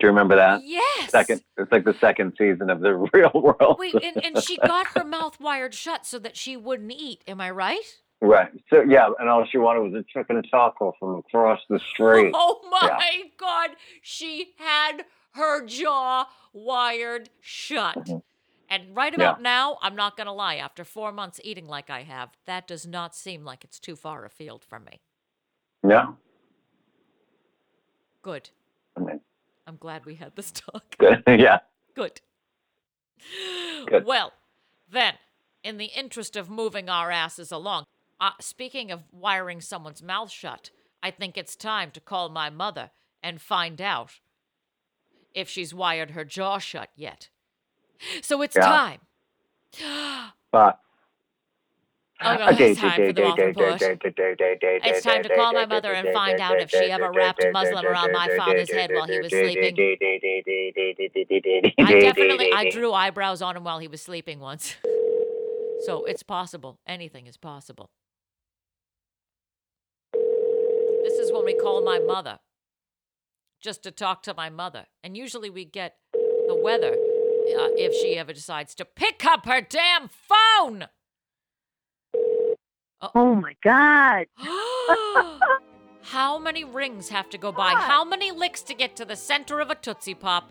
you remember that? Yes. It's like the second season of The Real World. Wait, and she got her mouth wired shut so that she wouldn't eat. Am I right? Right. So and all she wanted was a chicken taco from across the street. Oh my God. She had her jaw wired shut. Mm-hmm. And right about now, I'm not going to lie, after 4 months eating like I have, that does not seem like it's too far afield from me. No. Good. Okay. I'm glad we had this talk. Good. Yeah. Good. Well, then, in the interest of moving our asses along, Speaking of wiring someone's mouth shut, I think it's time to call my mother and find out if she's wired her jaw shut yet. So it's time. But it's time to call my mother and find out if she ever wrapped muslin around my father's head while he was sleeping. I drew eyebrows on him while he was sleeping once. So it's possible. Anything is possible. This is when we call my mother, just to talk to my mother. And usually we get the weather if she ever decides to pick up her damn phone. Oh my God. How many rings have to go by? How many licks to get to the center of a Tootsie Pop?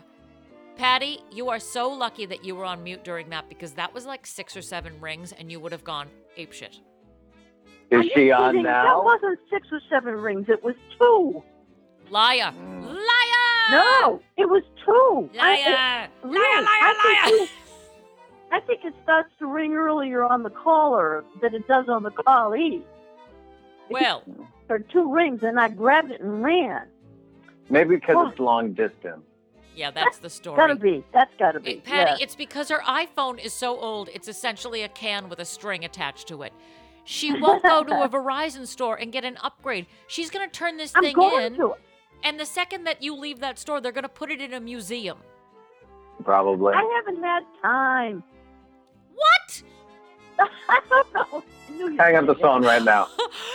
Patty, you are so lucky that you were on mute during that, because that was like 6 or 7 rings and you would have gone apeshit. Is she on kidding. Now? That wasn't 6 or 7 rings. It was 2. Liar. Liar! No, it was 2. Liar. Liar. I think it starts to ring earlier on the caller than it does on the callee. Well. There are 2 rings and I grabbed it and ran. Maybe because it's long distance. Yeah, that's the story. That's gotta be. Patty, It's because her iPhone is so old, it's essentially a can with a string attached to it. She won't go to a Verizon store and get an upgrade. She's going to turn this thing in, and the second that you leave that store, they're going to put it in a museum. Probably. I haven't had time. What? I don't know. Hang up the phone right now.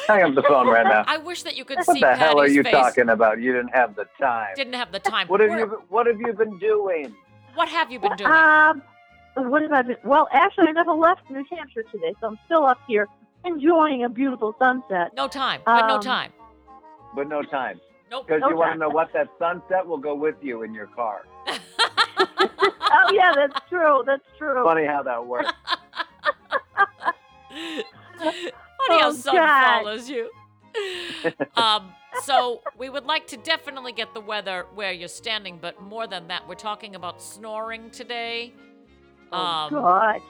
I wish that you could see Patty's face. What the hell are you talking about? You didn't have the time. What have you been doing? What have you been doing? What have I been? Well, actually, I never left New Hampshire today, so I'm still up here enjoying a beautiful sunset. No time. Nope. Because you want to know what? That sunset will go with you in your car. Oh, yeah, that's true. Funny how that works. Funny how sun follows you. So we would like to definitely get the weather where you're standing, but more than that, we're talking about snoring today. God.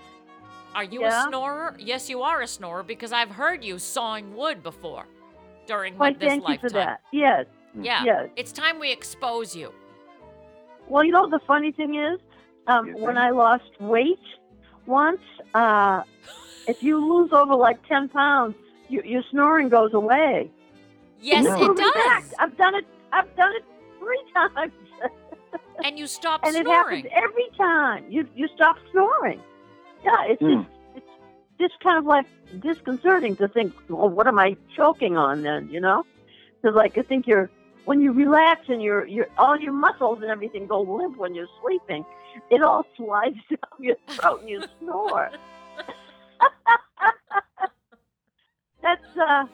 Are you a snorer? Yes, you are a snorer, because I've heard you sawing wood before during this lifetime. Thank you for that. Yes. Yeah. Yes. It's time we expose you. Well, you know what the funny thing is? When I lost weight once, if you lose over like 10 pounds, your snoring goes away. Yes, it does. Back. I've done it 3 times. And you stop snoring. And it happens every time. You stop snoring. Yeah, it's just kind of like disconcerting to think, well, what am I choking on then, you know? Because like I think when you relax and your all your muscles and everything go limp when you're sleeping, it all slides down your throat and you snore. That's I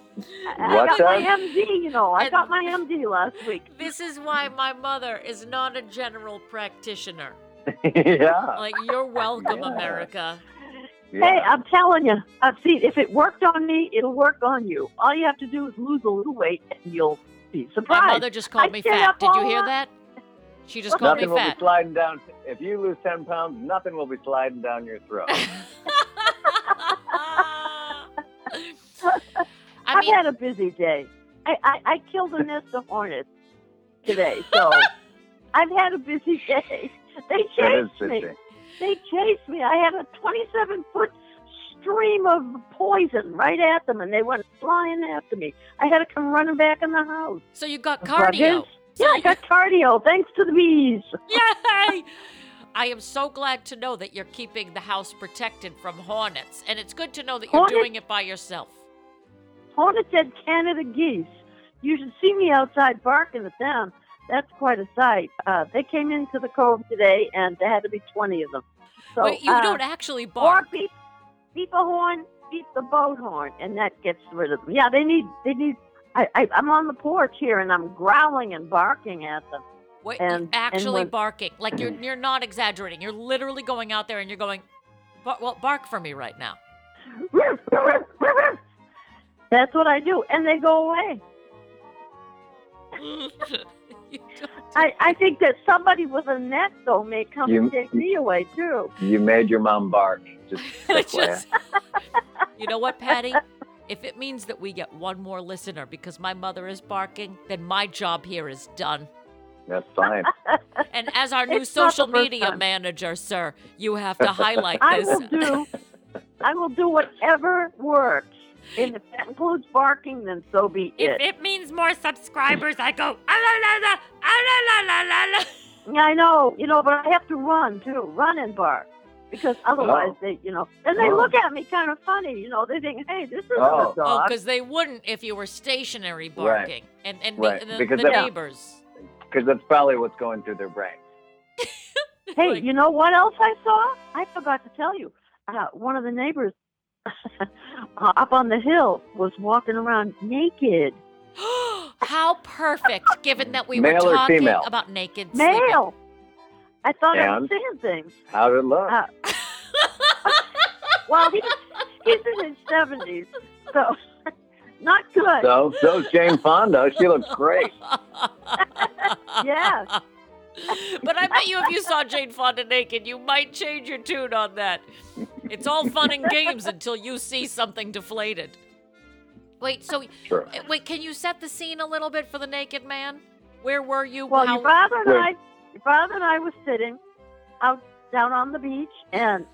got my MD, you know. I got my MD last week. This is why my mother is not a general practitioner. Yeah. Like, you're welcome, America. Yeah. Hey, I'm telling you. See, if it worked on me, it'll work on you. All you have to do is lose a little weight and you'll be surprised. My mother just called me fat. Did you hear that? She just called me fat. Nothing will be sliding down. If you lose 10 pounds, nothing will be sliding down your throat. I've had a busy day. I killed a nest of hornets today, so I've had a busy day. They chased me. I had a 27-foot stream of poison right at them, and they went flying after me. I had to come running back in the house. So you got cardio. Yeah, I got cardio, thanks to the bees. Yay! I am so glad to know that you're keeping the house protected from hornets, and it's good to know that you're doing it by yourself. Hornets and Canada geese. You should see me outside barking at them. That's quite a sight. They came into the cove today, and there had to be 20 of them. So, wait, you don't actually bark? Or beep a horn, beep the boat horn, and that gets rid of them. Yeah, they need. I'm on the porch here, and I'm growling and barking at them. What, barking? Like you're not exaggerating. You're literally going out there and you're going, bark for me right now. That's what I do, and they go away. I think that somebody with a net though may come and take me away too. You made your mom bark. Just. You know what, Patty? If it means that we get one more listener because my mother is barking, then my job here is done. That's fine. And as our new social media manager, sir, you have to highlight this. I will do whatever works. And if that includes barking, then so be it. If it means more subscribers, I go, ah, la, la, la, ah, la, la, la, la. Yeah, I know. You know, but I have to run, too. Run and bark. Because otherwise, they, you know, and they look at me kind of funny. You know, they think, hey, this is a dog. Oh, because they wouldn't if you were stationary barking. Right. And the neighbors. Because that's probably what's going through their brains. Hey, like, you know what else I saw? I forgot to tell you. One of the neighbors up on the hill was walking around naked. How perfect, given that we were talking about naked male sleeping. I thought I was seeing things. How did it look? Well, he's in his 70s, so not good. So Jane Fonda, she looks great. Yeah. But I bet you if you saw Jane Fonda naked, you might change your tune on that. It's all fun and games until you see something deflated. Wait, wait, can you set the scene a little bit for the naked man? Where were you? Well, your father and I were sitting out down on the beach, and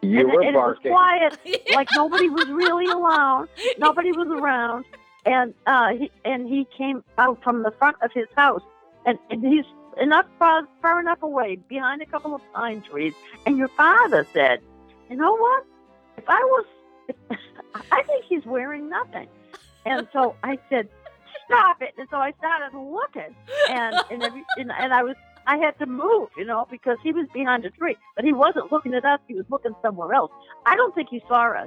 you were barking. It was quiet, like nobody was really around. Nobody was around, and he came out from the front of his house, and he's far enough away behind a couple of pine trees. And your father said, "You know what? I think he's wearing nothing." And so I said, "Stop it!" And so I started looking, and I had to move, you know, because he was behind a tree. But he wasn't looking at us. He was looking somewhere else. I don't think he saw us.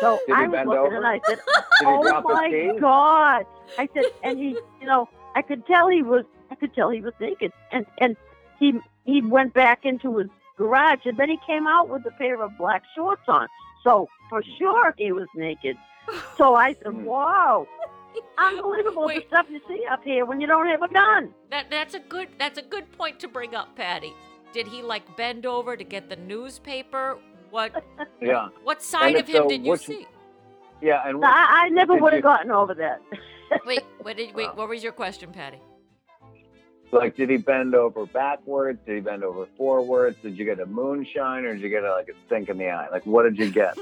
So I was looking over? And I said, oh, my God. I said, and he, you know, I could tell he was naked. And he went back into his garage, and then he came out with a pair of black shorts on. So for sure he was naked. So I said, wow. Unbelievable the stuff you see up here when you don't have a gun. That's a good point to bring up, Patty. Did he like bend over to get the newspaper? What? Yeah. What side of him did you see? Yeah, and I never would have gotten over that. What was your question, Patty? Like, did he bend over backwards? Did he bend over forwards? Did you get a moonshine, or did you get a stink in the eye? Like, what did you get?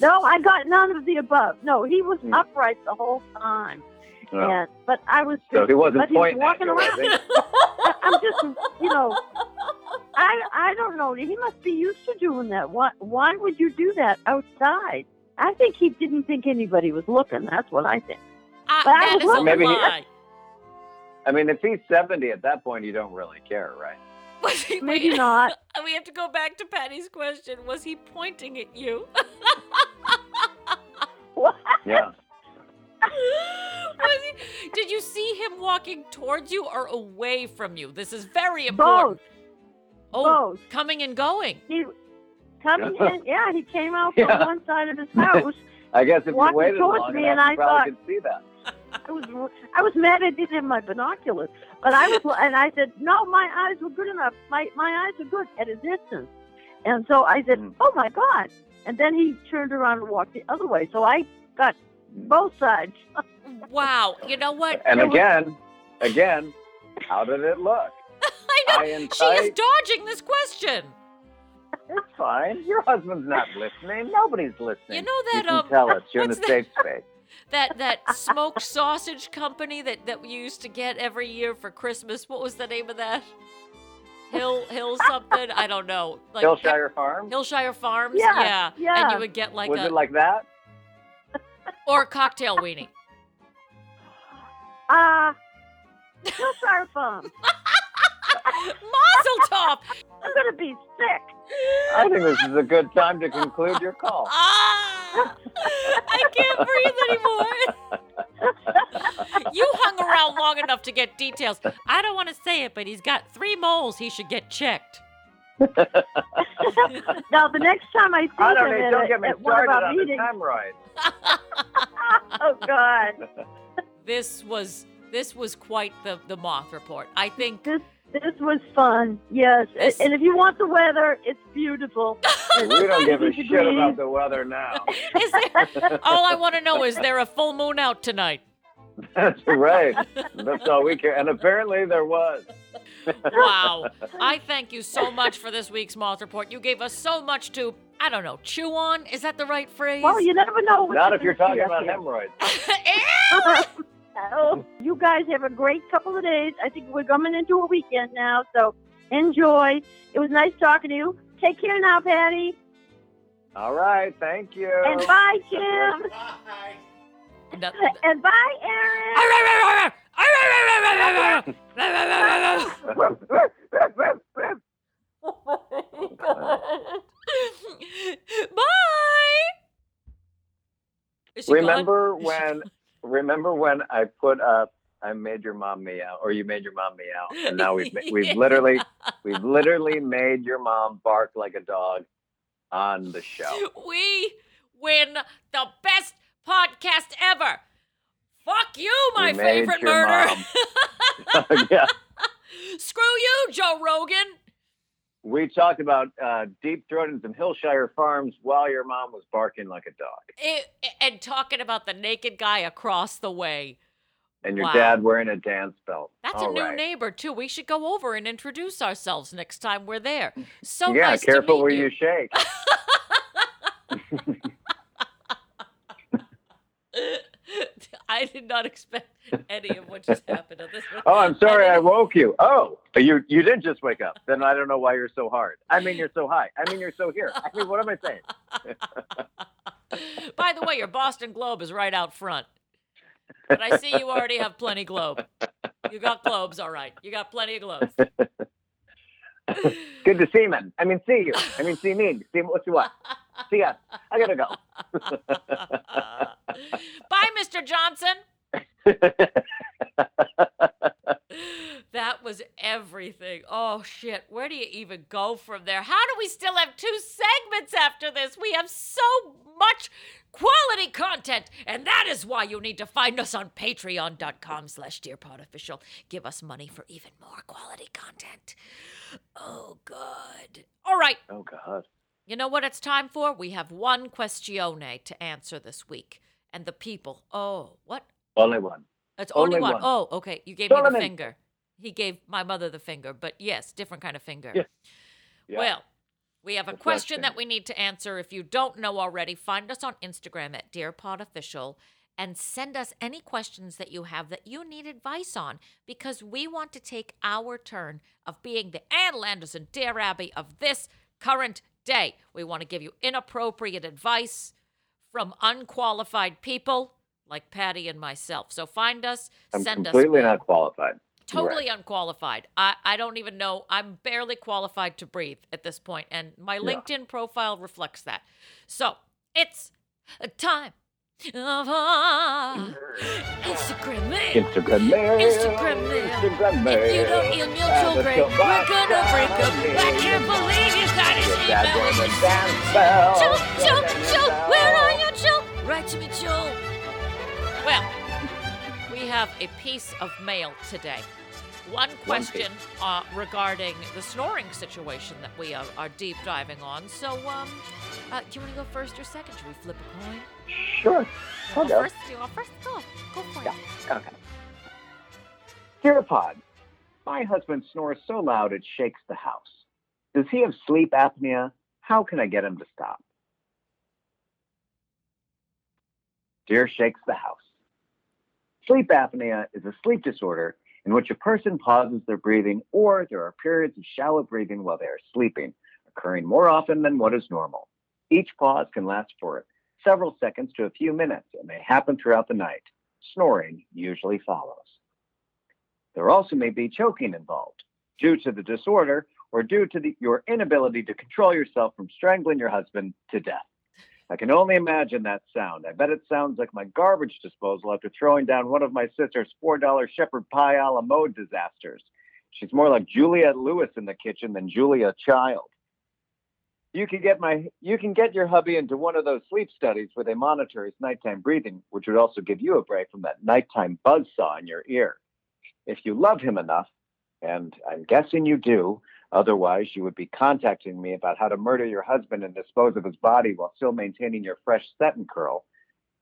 No, I got none of the above. No, he was upright the whole time. Oh. But I was just, so he wasn't pointing at you, was he? I'm just, you know, I don't know. He must be used to doing that. Why would you do that outside? I think he didn't think anybody was looking. That's what I think. But I was looking. Maybe I mean, if he's 70 at that point, you don't really care, right? Maybe not. We have to go back to Patty's question. Was he pointing at you? What? Yeah. Did you see him walking towards you or away from you? This is very important. Both. Oh, both. Coming and going. Yeah, he came out from one side of his house. I guess if you waited long enough, and I probably could see that. I was mad I didn't have my binoculars, but I said, no, my eyes were good enough. My eyes are good at a distance. And so I said, oh my God. And then he turned around and walked the other way. So I got both sides. Wow. You know what? And again, how did it look? I know. She is dodging this question. It's fine. Your husband's not listening. Nobody's listening. You know that, you can tell us. You're in a safe space. That smoked sausage company that we used to get every year for Christmas. What was the name of that? Hill something? I don't know. Like Hillshire Farms? Hillshire Farms, yeah. And you would get like was it like that? Or a cocktail weenie. Hillshire Farms. Mazel tov! I'm going to be sick. I think this is a good time to conclude your call. I can't breathe anymore. You hung around long enough to get details. I don't want to say it, but he's got 3 moles. He should get checked. Now, the next time I see him, don't get me started on the hemorrhoids. Oh, God. This was quite the moth report. I think This was fun, yes. And if you want the weather, it's beautiful. We don't give a shit about the weather now. All I want to know is there a full moon out tonight? That's right. That's all we care. And apparently there was. Wow. I thank you so much for this week's Moth Report. You gave us so much to, I don't know, chew on? Is that the right phrase? Well, you never know. Not if you're talking about hemorrhoids. Ew! Oh, you guys have a great couple of days. I think we're coming into a weekend now, so enjoy. It was nice talking to you. Take care now, Patty. All right, thank you. And bye, Jim. Bye. And bye, Aaron. Bye. Remember when I put up, I made your mom meow, or you made your mom meow, and now we've literally made your mom bark like a dog on the show. We win the best podcast ever. Fuck you, my favorite murder. Yeah. Screw you, Joe Rogan. We talked about deep throat and some Hillshire Farms while your mom was barking like a dog. And talking about the naked guy across the way. And your dad wearing a dance belt. That's all a new neighbor, too. We should go over and introduce ourselves next time we're there. So yeah, nice careful to meet where you shake. I did not expect any of what just happened on this one. Oh, I'm sorry I woke you. Oh, you did just wake up. Then I don't know why you're so hard. I mean, you're so high. I mean, you're so here. I mean, what am I saying? By the way, your Boston Globe is right out front. But I see you already have plenty globe. You got globes, all right. You got plenty of globes. Good to see, man. I mean, see you. I mean, see me. See what you want. See ya. I gotta go. Bye, Mr. Johnson. That was everything. Oh, shit. Where do you even go from there? How do we still have two segments after this? We have so much quality content, and that is why you need to find us on patreon.com/dearpodofficial. Give us money for even more quality content. Oh, God. All right. Oh, God. You know what it's time for? We have one questione to answer this week. And the people. Oh, what? Only one. It's only one. Oh, okay. You gave me the finger. He gave my mother the finger, but yes, different kind of finger. Yeah. Yeah. Well, we have a question that we need to answer. If you don't know already, find us on Instagram at DearPodOfficial and send us any questions that you have that you need advice on, because we want to take our turn of being the Ann Landers and Dear Abby of this current day. We want to give you inappropriate advice from unqualified people like Patty and myself. So find us, send us. I'm completely not qualified. Totally unqualified. I don't even know. I'm barely qualified to breathe at this point, and my LinkedIn profile reflects that. So it's a time of our Instagram mail. Instagram mail. If you don't eat neutral break, we're gonna break up. I can't believe you got his email. Joel, where are you, Joel? Write to me, Joel. Well, we have a piece of mail today. One question regarding the snoring situation that we are deep diving on. So, do you want to go first or second? Should we flip a coin? Sure. I'll go first. You want first? Go for it. Yeah. Okay. Dear Pod, my husband snores so loud it shakes the house. Does he have sleep apnea? How can I get him to stop? Dear Shakes the House. Sleep apnea is a sleep disorder in which a person pauses their breathing, or there are periods of shallow breathing while they are sleeping, occurring more often than what is normal. Each pause can last for several seconds to a few minutes and may happen throughout the night. Snoring usually follows. There also may be choking involved. Due to the disorder, or due to your inability to control yourself from strangling your husband to death. I can only imagine that sound. I bet it sounds like my garbage disposal after throwing down one of my sister's $4 shepherd pie a la mode disasters. She's more like Juliette Lewis in the kitchen than Julia Child. You can get your hubby into one of those sleep studies where they monitor his nighttime breathing, which would also give you a break from that nighttime buzzsaw in your ear. If you love him enough, and I'm guessing you do. Otherwise, you would be contacting me about how to murder your husband and dispose of his body while still maintaining your fresh satin curl.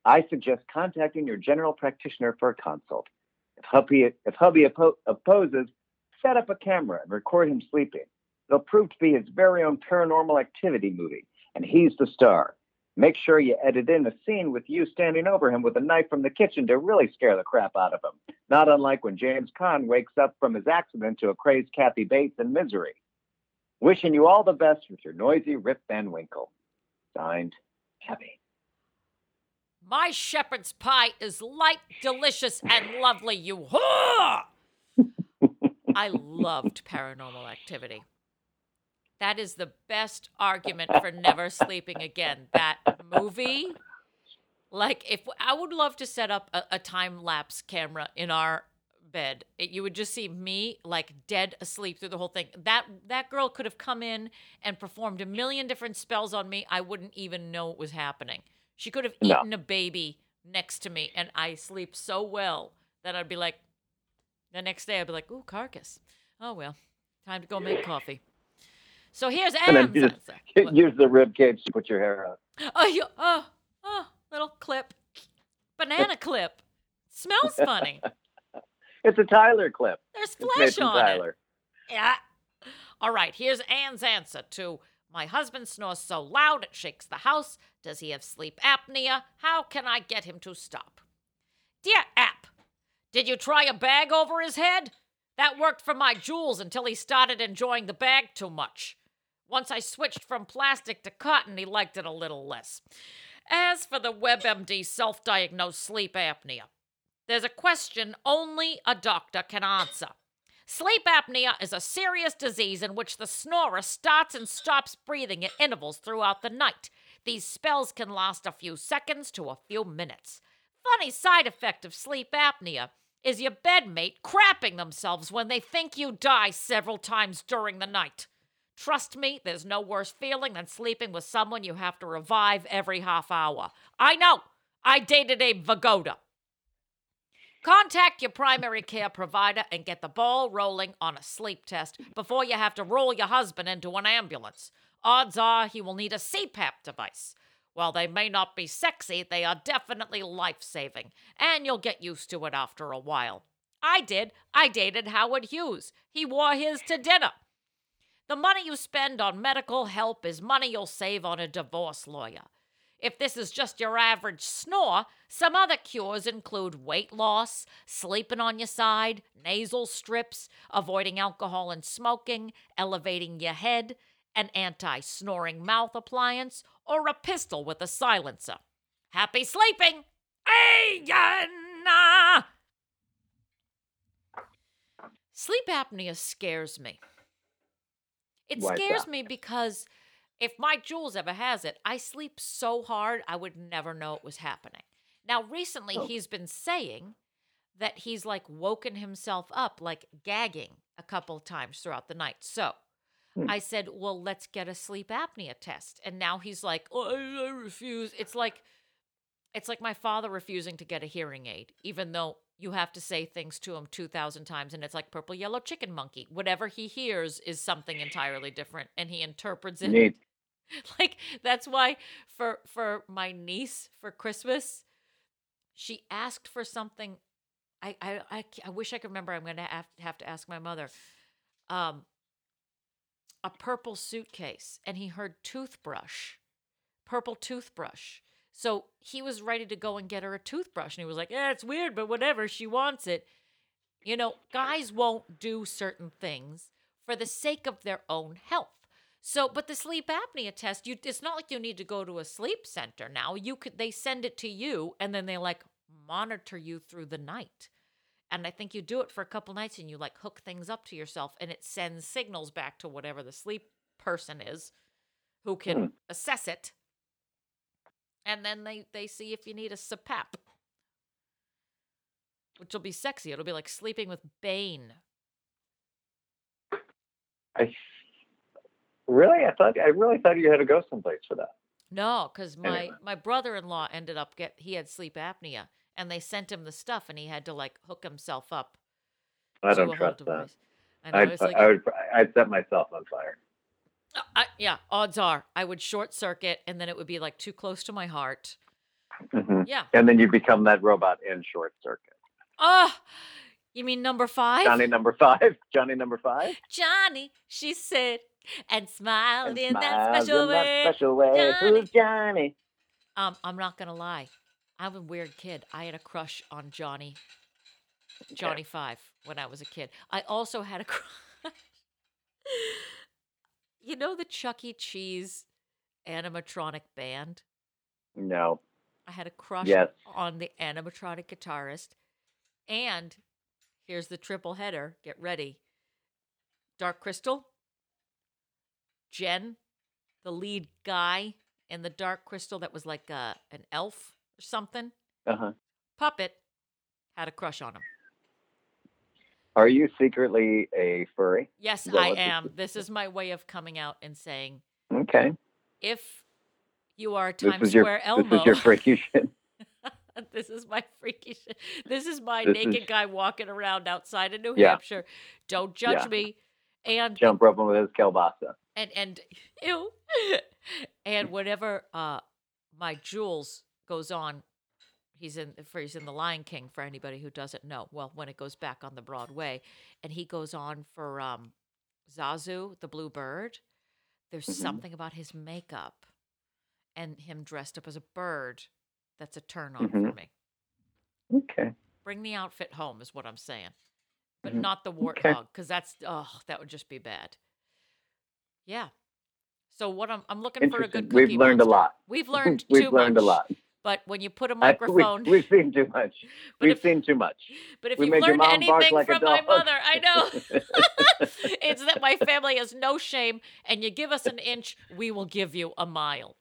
I suggest contacting your general practitioner for a consult. If hubby opposes, set up a camera and record him sleeping. It'll prove to be his very own Paranormal Activity movie, and he's the star. Make sure you edit in a scene with you standing over him with a knife from the kitchen to really scare the crap out of him. Not unlike when James Caan wakes up from his accident to a crazed Kathy Bates in Misery. Wishing you all the best with your noisy Rip Van Winkle. Signed, Abby. My shepherd's pie is light, delicious, and lovely, you whore! I loved Paranormal Activity. That is the best argument for never sleeping again. That movie, like, if I would love to set up a time-lapse camera in our bed. You would just see me, like, dead asleep through the whole thing. That girl could have come in and performed a million different spells on me. I wouldn't even know it was happening. She could have eaten a baby next to me, and I sleep so well that I'd be like, the next day I'd be like, ooh, carcass. Oh, well, time to go make coffee. So here's Adam's answer. Use the rib cage to put your hair on. Oh, little clip. Banana clip. Smells funny. It's a Tyler clip. There's flesh on Tyler. It. Yeah. All right, here's Anne's answer to my husband snores so loud it shakes the house. Does he have sleep apnea? How can I get him to stop? Dear App, did you try a bag over his head? That worked for my Jules until he started enjoying the bag too much. Once I switched from plastic to cotton, he liked it a little less. As for the WebMD self-diagnosed sleep apnea, there's a question only a doctor can answer. Sleep apnea is a serious disease in which the snorer starts and stops breathing at intervals throughout the night. These spells can last a few seconds to a few minutes. Funny side effect of sleep apnea is your bedmate crapping themselves when they think you die several times during the night. Trust me, there's no worse feeling than sleeping with someone you have to revive every half hour. I know. I dated a Vagoda. Contact your primary care provider and get the ball rolling on a sleep test before you have to roll your husband into an ambulance. Odds are he will need a CPAP device. While they may not be sexy, they are definitely life-saving, and you'll get used to it after a while. I did. I dated Howard Hughes. He wore his to dinner. The money you spend on medical help is money you'll save on a divorce lawyer. If this is just your average snore, some other cures include weight loss, sleeping on your side, nasal strips, avoiding alcohol and smoking, elevating your head, an anti-snoring mouth appliance, or a pistol with a silencer. Happy sleeping! Ayana! Sleep apnea scares me. It scares me because if my Jules ever has it, I sleep so hard I would never know it was happening. Now, recently he's been saying that he's like woken himself up, like gagging a couple times throughout the night. So I said, well, let's get a sleep apnea test. And now he's like, oh, I refuse. It's like my father refusing to get a hearing aid, even though you have to say things to him 2,000 times. And it's like purple, yellow, chicken, monkey. Whatever he hears is something entirely different. And he interprets it. Neat. Like, that's why for my niece for Christmas, she asked for something. I wish I could remember. I'm going to have to ask my mother. A purple suitcase, and he heard purple toothbrush. So he was ready to go and get her a toothbrush, and he was like, yeah, it's weird, but whatever, she wants it. You know, guys won't do certain things for the sake of their own health. So, but the sleep apnea test, it's not like you need to go to a sleep center now. They send it to you, and then they, like, monitor you through the night. And I think you do it for a couple nights and you, like, hook things up to yourself and it sends signals back to whatever the sleep person is who can assess it. And then they see if you need a CPAP, which will be sexy. It'll be like sleeping with Bane. I really thought you had to go someplace for that. No, because my brother-in-law ended up he had sleep apnea. And they sent him the stuff, and he had to, like, hook himself up. I don't trust that. I'd set myself on fire. Odds are I would short circuit, and then it would be like too close to my heart. Mm-hmm. Yeah. And then you become that robot in Short Circuit. Oh, you mean number 5? Johnny number five. Johnny, she said, and smiled in that special way. Who's Johnny? I'm not going to lie. I'm a weird kid. I had a crush on Johnny 5 when I was a kid. I also had a crush. You know the Chuck E. Cheese animatronic band? No. I had a crush on the animatronic guitarist. And here's the triple header. Get ready. Dark Crystal, Jen, the lead guy in the Dark Crystal that was like an elf or something. Uh-huh. Puppet had a crush on him. Are you secretly a furry? Yes, I am. This is my way of coming out and saying, okay, if you are Times Square Elmo. This is your freaky shit. This is my freaky shit. This is my naked guy walking around outside of New Hampshire. Don't judge me. And jump up with his kielbasa. And ew. And whenever my Jules goes on, he's in The Lion King, for anybody who doesn't know. Well, when it goes back on the Broadway, and he goes on for Zazu, the Blue Bird, there's something about his makeup and him dressed up as a bird that's a turn-on for me. Okay. Bring the outfit home is what I'm saying. But not the warthog, because that's, that would just be bad. Yeah. So what I'm looking for a good cookie. We've learned a lot. We've learned a lot. But when you put a microphone... we've seen too much. But if you've learned anything like from my mother, I know. It's that my family has no shame, and you give us an inch, we will give you a mile.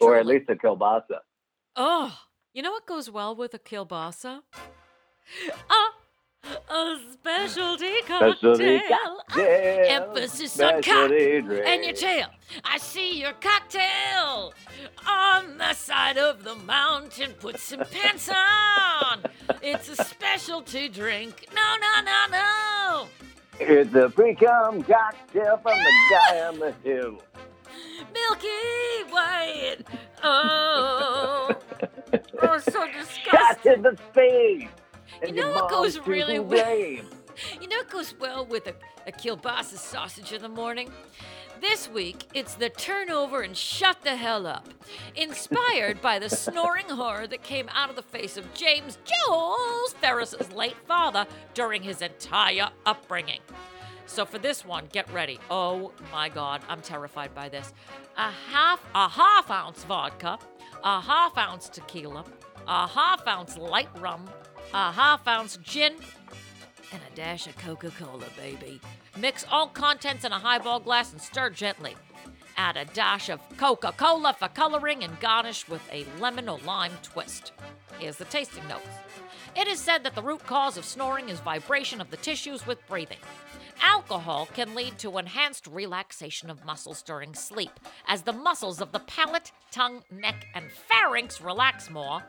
Or at least a kielbasa. Oh, you know what goes well with a kielbasa? A specialty cocktail. Emphasis on cock and your tail. I see your cocktail on the side of the mountain. Put some pants on. It's a specialty drink. No. It's a pre-cum cocktail from the guy on the hill. Milky White. Oh, so disgusting. Shots in the face. You know what goes well with a kielbasa sausage in the morning? This week, it's the turnover and shut the hell up. Inspired by the snoring horror that came out of the face of James Jules Ferris's late father during his entire upbringing. So for this one, get ready. Oh my God, I'm terrified by this. A half ounce vodka, a half ounce tequila, a half ounce light rum, a half ounce gin, and a dash of Coca-Cola, baby. Mix all contents in a highball glass and stir gently. Add a dash of Coca-Cola for coloring and garnish with a lemon or lime twist. Here's the tasting notes. It is said that the root cause of snoring is vibration of the tissues with breathing. Alcohol can lead to enhanced relaxation of muscles during sleep, as the muscles of the palate, tongue, neck, and pharynx relax more.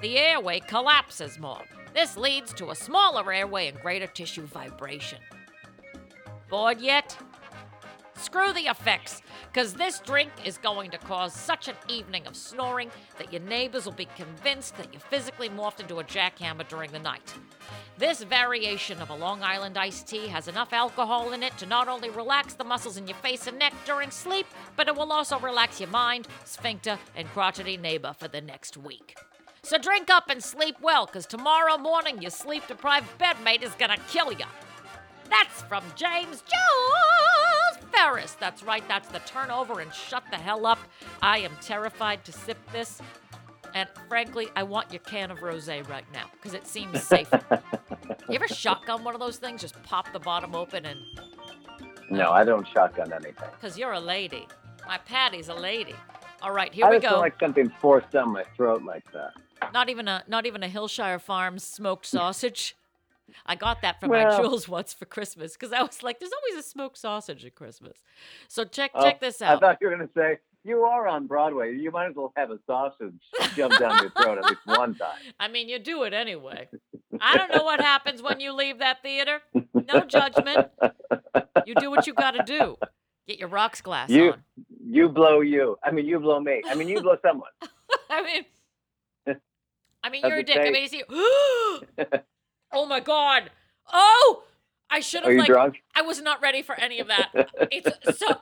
The airway collapses more. This leads to a smaller airway and greater tissue vibration. Bored yet? Screw the effects, because this drink is going to cause such an evening of snoring that your neighbors will be convinced that you physically morphed into a jackhammer during the night. This variation of a Long Island iced tea has enough alcohol in it to not only relax the muscles in your face and neck during sleep, but it will also relax your mind, sphincter, and crotchety neighbor for the next week. So drink up and sleep well, because tomorrow morning your sleep-deprived bedmate is going to kill you. That's from James Jules Ferris. That's right, that's the turnover and shut the hell up. I am terrified to sip this. And frankly, I want your can of rosé right now, because it seems safer. You ever shotgun one of those things? Just pop the bottom open and... No, I don't shotgun anything. Because you're a lady. My Patty's a lady. All right, here we go. I feel like something forced down my throat like that. Not even a Hillshire Farms smoked sausage. I got that from my Jules once for Christmas, because I was like, "There's always a smoked sausage at Christmas." So check this out. I thought you were going to say you are on Broadway. You might as well have a sausage shoved down your throat at least one time. I mean, you do it anyway. I don't know what happens when you leave that theater. No judgment. You do what you got to do. Get your rocks glass on. You blow you. I mean, you blow me. I mean, you blow someone. I mean, you're a dick. I mean, you see, oh my God. Oh, I should have. Are you drunk? I was not ready for any of that. It's so.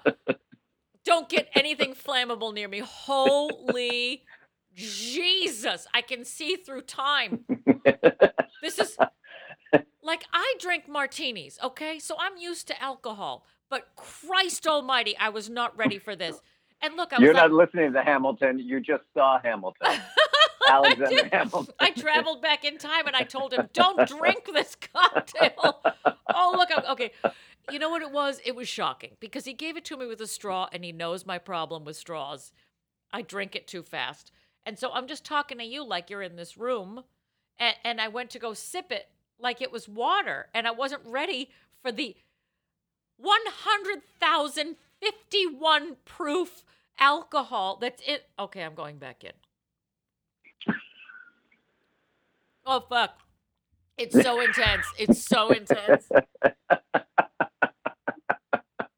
Don't get anything flammable near me. Holy Jesus! I can see through time. This is like I drink martinis. Okay, so I'm used to alcohol, but Christ Almighty, I was not ready for this. And look, you're not listening to Hamilton. You just saw Hamilton. Alexander Hamilton. I traveled back in time, and I told him, "Don't drink this cocktail." Oh, look, okay. You know what it was? It was shocking because he gave it to me with a straw, and he knows my problem with straws. I drink it too fast, and so I'm just talking to you like you're in this room, and I went to go sip it like it was water, and I wasn't ready for the 151 proof alcohol. That's it. Okay, I'm going back in. Oh, fuck. It's so intense. It's so intense.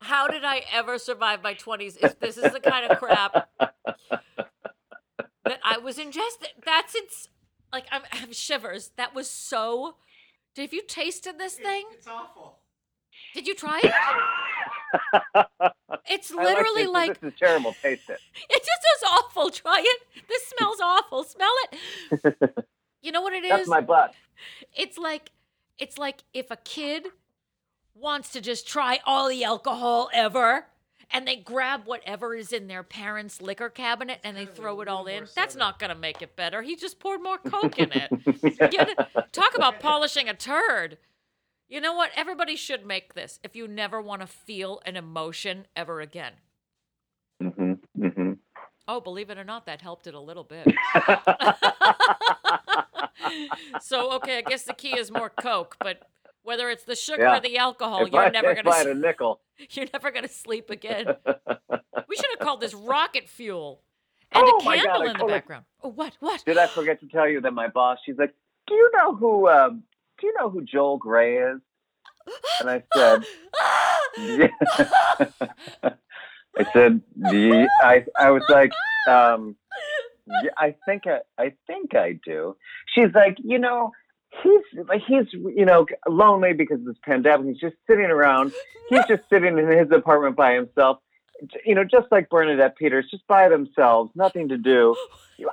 How did I ever survive my 20s? This is the kind of crap that I was ingesting. That's it's like I have shivers. That was so. Have you tasted this thing? It's awful. Did you try it? It's literally like this is terrible. Taste it. It just is awful. Try it. This smells awful. Smell it. You know what it is? That's my butt. It's like if a kid wants to just try all the alcohol ever, and they grab whatever is in their parents' liquor cabinet and they throw it all in. That's not going to make it better. He just poured more Coke in it. Talk about polishing a turd. You know what? Everybody should make this if you never want to feel an emotion ever again. Mm-hmm. Mm-hmm. Oh, believe it or not, that helped it a little bit. So, okay, I guess the key is more Coke, but whether it's the sugar or the alcohol, you're never going to sleep again. We should have called this rocket fuel and a candle in the background. Oh, what? Did I forget to tell you that my boss, she's like, do you know who Joel Grey is? And I said, yeah. I said, I was like, yeah, I think I do. She's like, you know, he's you know, lonely because of this pandemic. He's just sitting around. He's just sitting in his apartment by himself, you know, just like Bernadette Peters, just by themselves, nothing to do.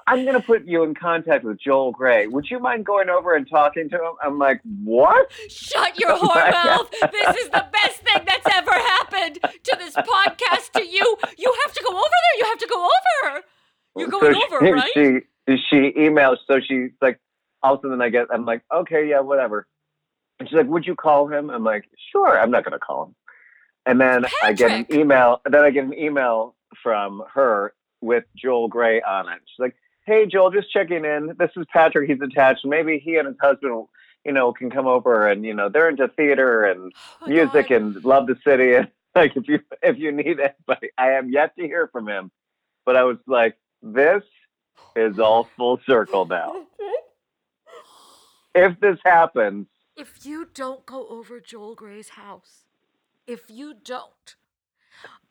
I'm going to put you in contact with Joel Grey. Would you mind going over and talking to him? I'm like, what? Shut your whore mouth. This is the best thing that's ever happened to this podcast, to you. You have to go over there. You have to go over. You're going over, right? She emails. So she's like, all of a sudden I'm like, okay, yeah, whatever. And she's like, would you call him? I'm like, sure. I'm not going to call him. And then Patrick. I get an email from her with Joel Grey on it. She's like, hey, Joel, just checking in. This is Patrick. He's attached. Maybe he and his husband, you know, can come over and, you know, they're into theater and music and love the city. And like, if you need anybody, I have yet to hear from him. But I was like, this is all full circle now. If this happens. If you don't go over Joel Grey's house. If you don't,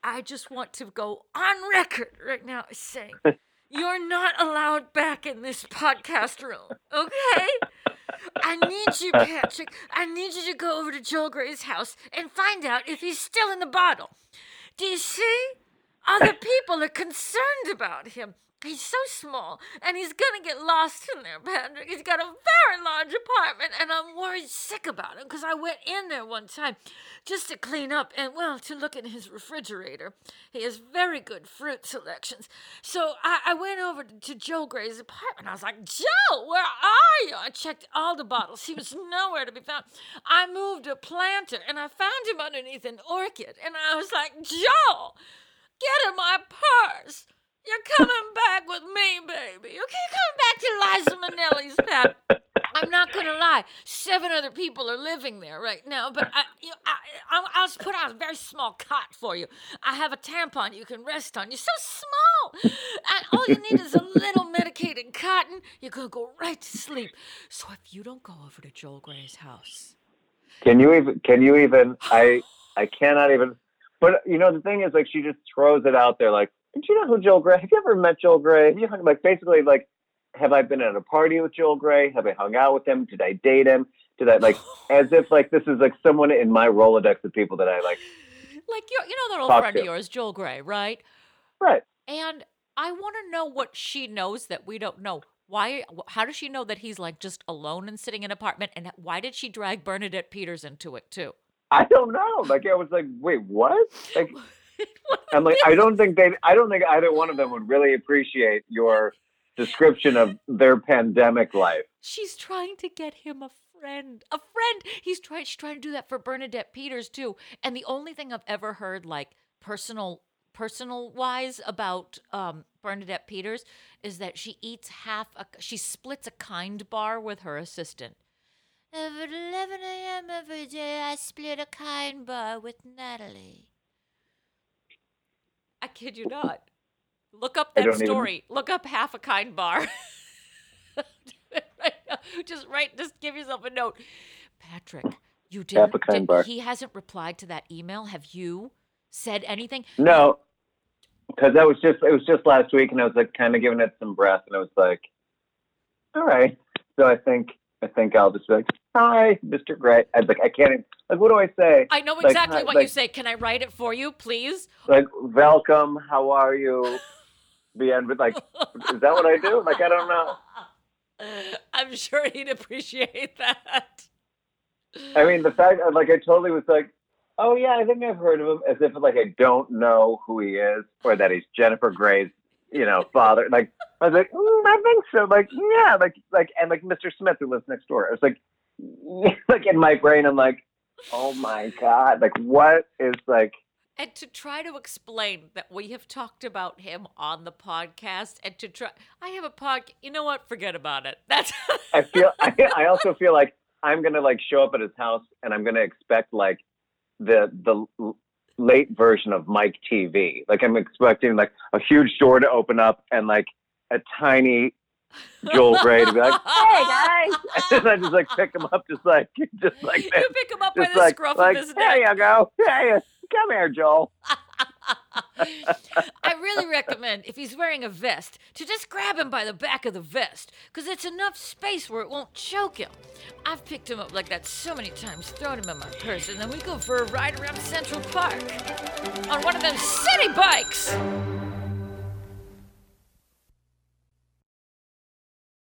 I just want to go on record right now saying you're not allowed back in this podcast room, okay? I need you, Patrick. I need you to go over to Joel Grey's house and find out if he's still in the bottle. Do you see? Other people are concerned about him. He's so small, and he's going to get lost in there, Patrick. He's got a very large apartment, and I'm worried sick about him because I went in there one time just to clean up and, well, to look in his refrigerator. He has very good fruit selections. So I went over to Joel Grey's apartment. I was like, Joe, where are you? I checked all the bottles. He was nowhere to be found. I moved a planter, and I found him underneath an orchid, and I was like, Joe, get in my purse. You're coming back with me, baby. Okay, coming back to Liza Minnelli's pad. I'm not going to lie. 7 other people are living there right now, but I'll put out a very small cot for you. I have a tampon you can rest on. You're so small. And all you need is a little medicated cotton. You're going to go right to sleep. So if you don't go over to Joel Grey's house, Can you even? I cannot even. But you know, the thing is, like, she just throws it out there, like, "Did you know who Joel Grey? Have you ever met Joel Grey? Have you hung, like, basically, like, have I been at a party with Joel Grey? Have I hung out with him? Did I date him? Did I, like, as if, like, this is, like, someone in my Rolodex of people that I like you know that old friend of yours, Joel Grey, right? Right. And I want to know what she knows that we don't know. Why? How does she know that he's, like, just alone and sitting in an apartment? And why did she drag Bernadette Peters into it too? I don't know. Like, I was like, wait, what? Like, I'm like, I don't think either one of them would really appreciate your description of their pandemic life. She's trying to get him a friend. She's trying to do that for Bernadette Peters too. And the only thing I've ever heard, like, personal wise about Bernadette Peters is that she she splits a kind bar with her assistant. At 11 a.m. every day, I split a kind bar with Natalie. I kid you not. Look up that story. Look up half a kind bar. Just give yourself a note. Patrick, you didn't. Half a kind bar. He hasn't replied to that email. Have you said anything? No, because it was just last week, and I was, like, kind of giving it some breath, and I was like, all right. So I think I'll just be like, "Hi, Mr. Gray." I was like, I can't. Like, what do I say? I know exactly what you say. Can I write it for you, please? Like, welcome. How are you? The end. But, like, is that what I do? Like, I don't know. I'm sure he'd appreciate that. I mean, the fact, like, I totally was like, "Oh yeah, I think I've heard of him," as if, like, I don't know who he is or that he's Jennifer Gray's, you know, father. Like, I was like, I think so. Like, yeah, like, and, like, Mr. Smith, who lives next door. I was like, like, in my brain, I'm like, oh my God, like, what is, like. And to try to explain that we have talked about him on the podcast, and to try, I have a podcast. You know what? Forget about it. That's. I also feel like I'm gonna, like, show up at his house, and I'm gonna expect, like, the late version of Mike TV. Like, I'm expecting, like, a huge door to open up and, like, a tiny Joel Grey to be like, "Hey guys," and then I just, like, pick him up, just like this. You pick him up by the scruff of his neck. There you go. Hey, come here, Joel. I really recommend, if he's wearing a vest, to just grab him by the back of the vest, because it's enough space where it won't choke him. I've picked him up like that so many times, thrown him in my purse, and then we go for a ride around Central Park on one of them city bikes.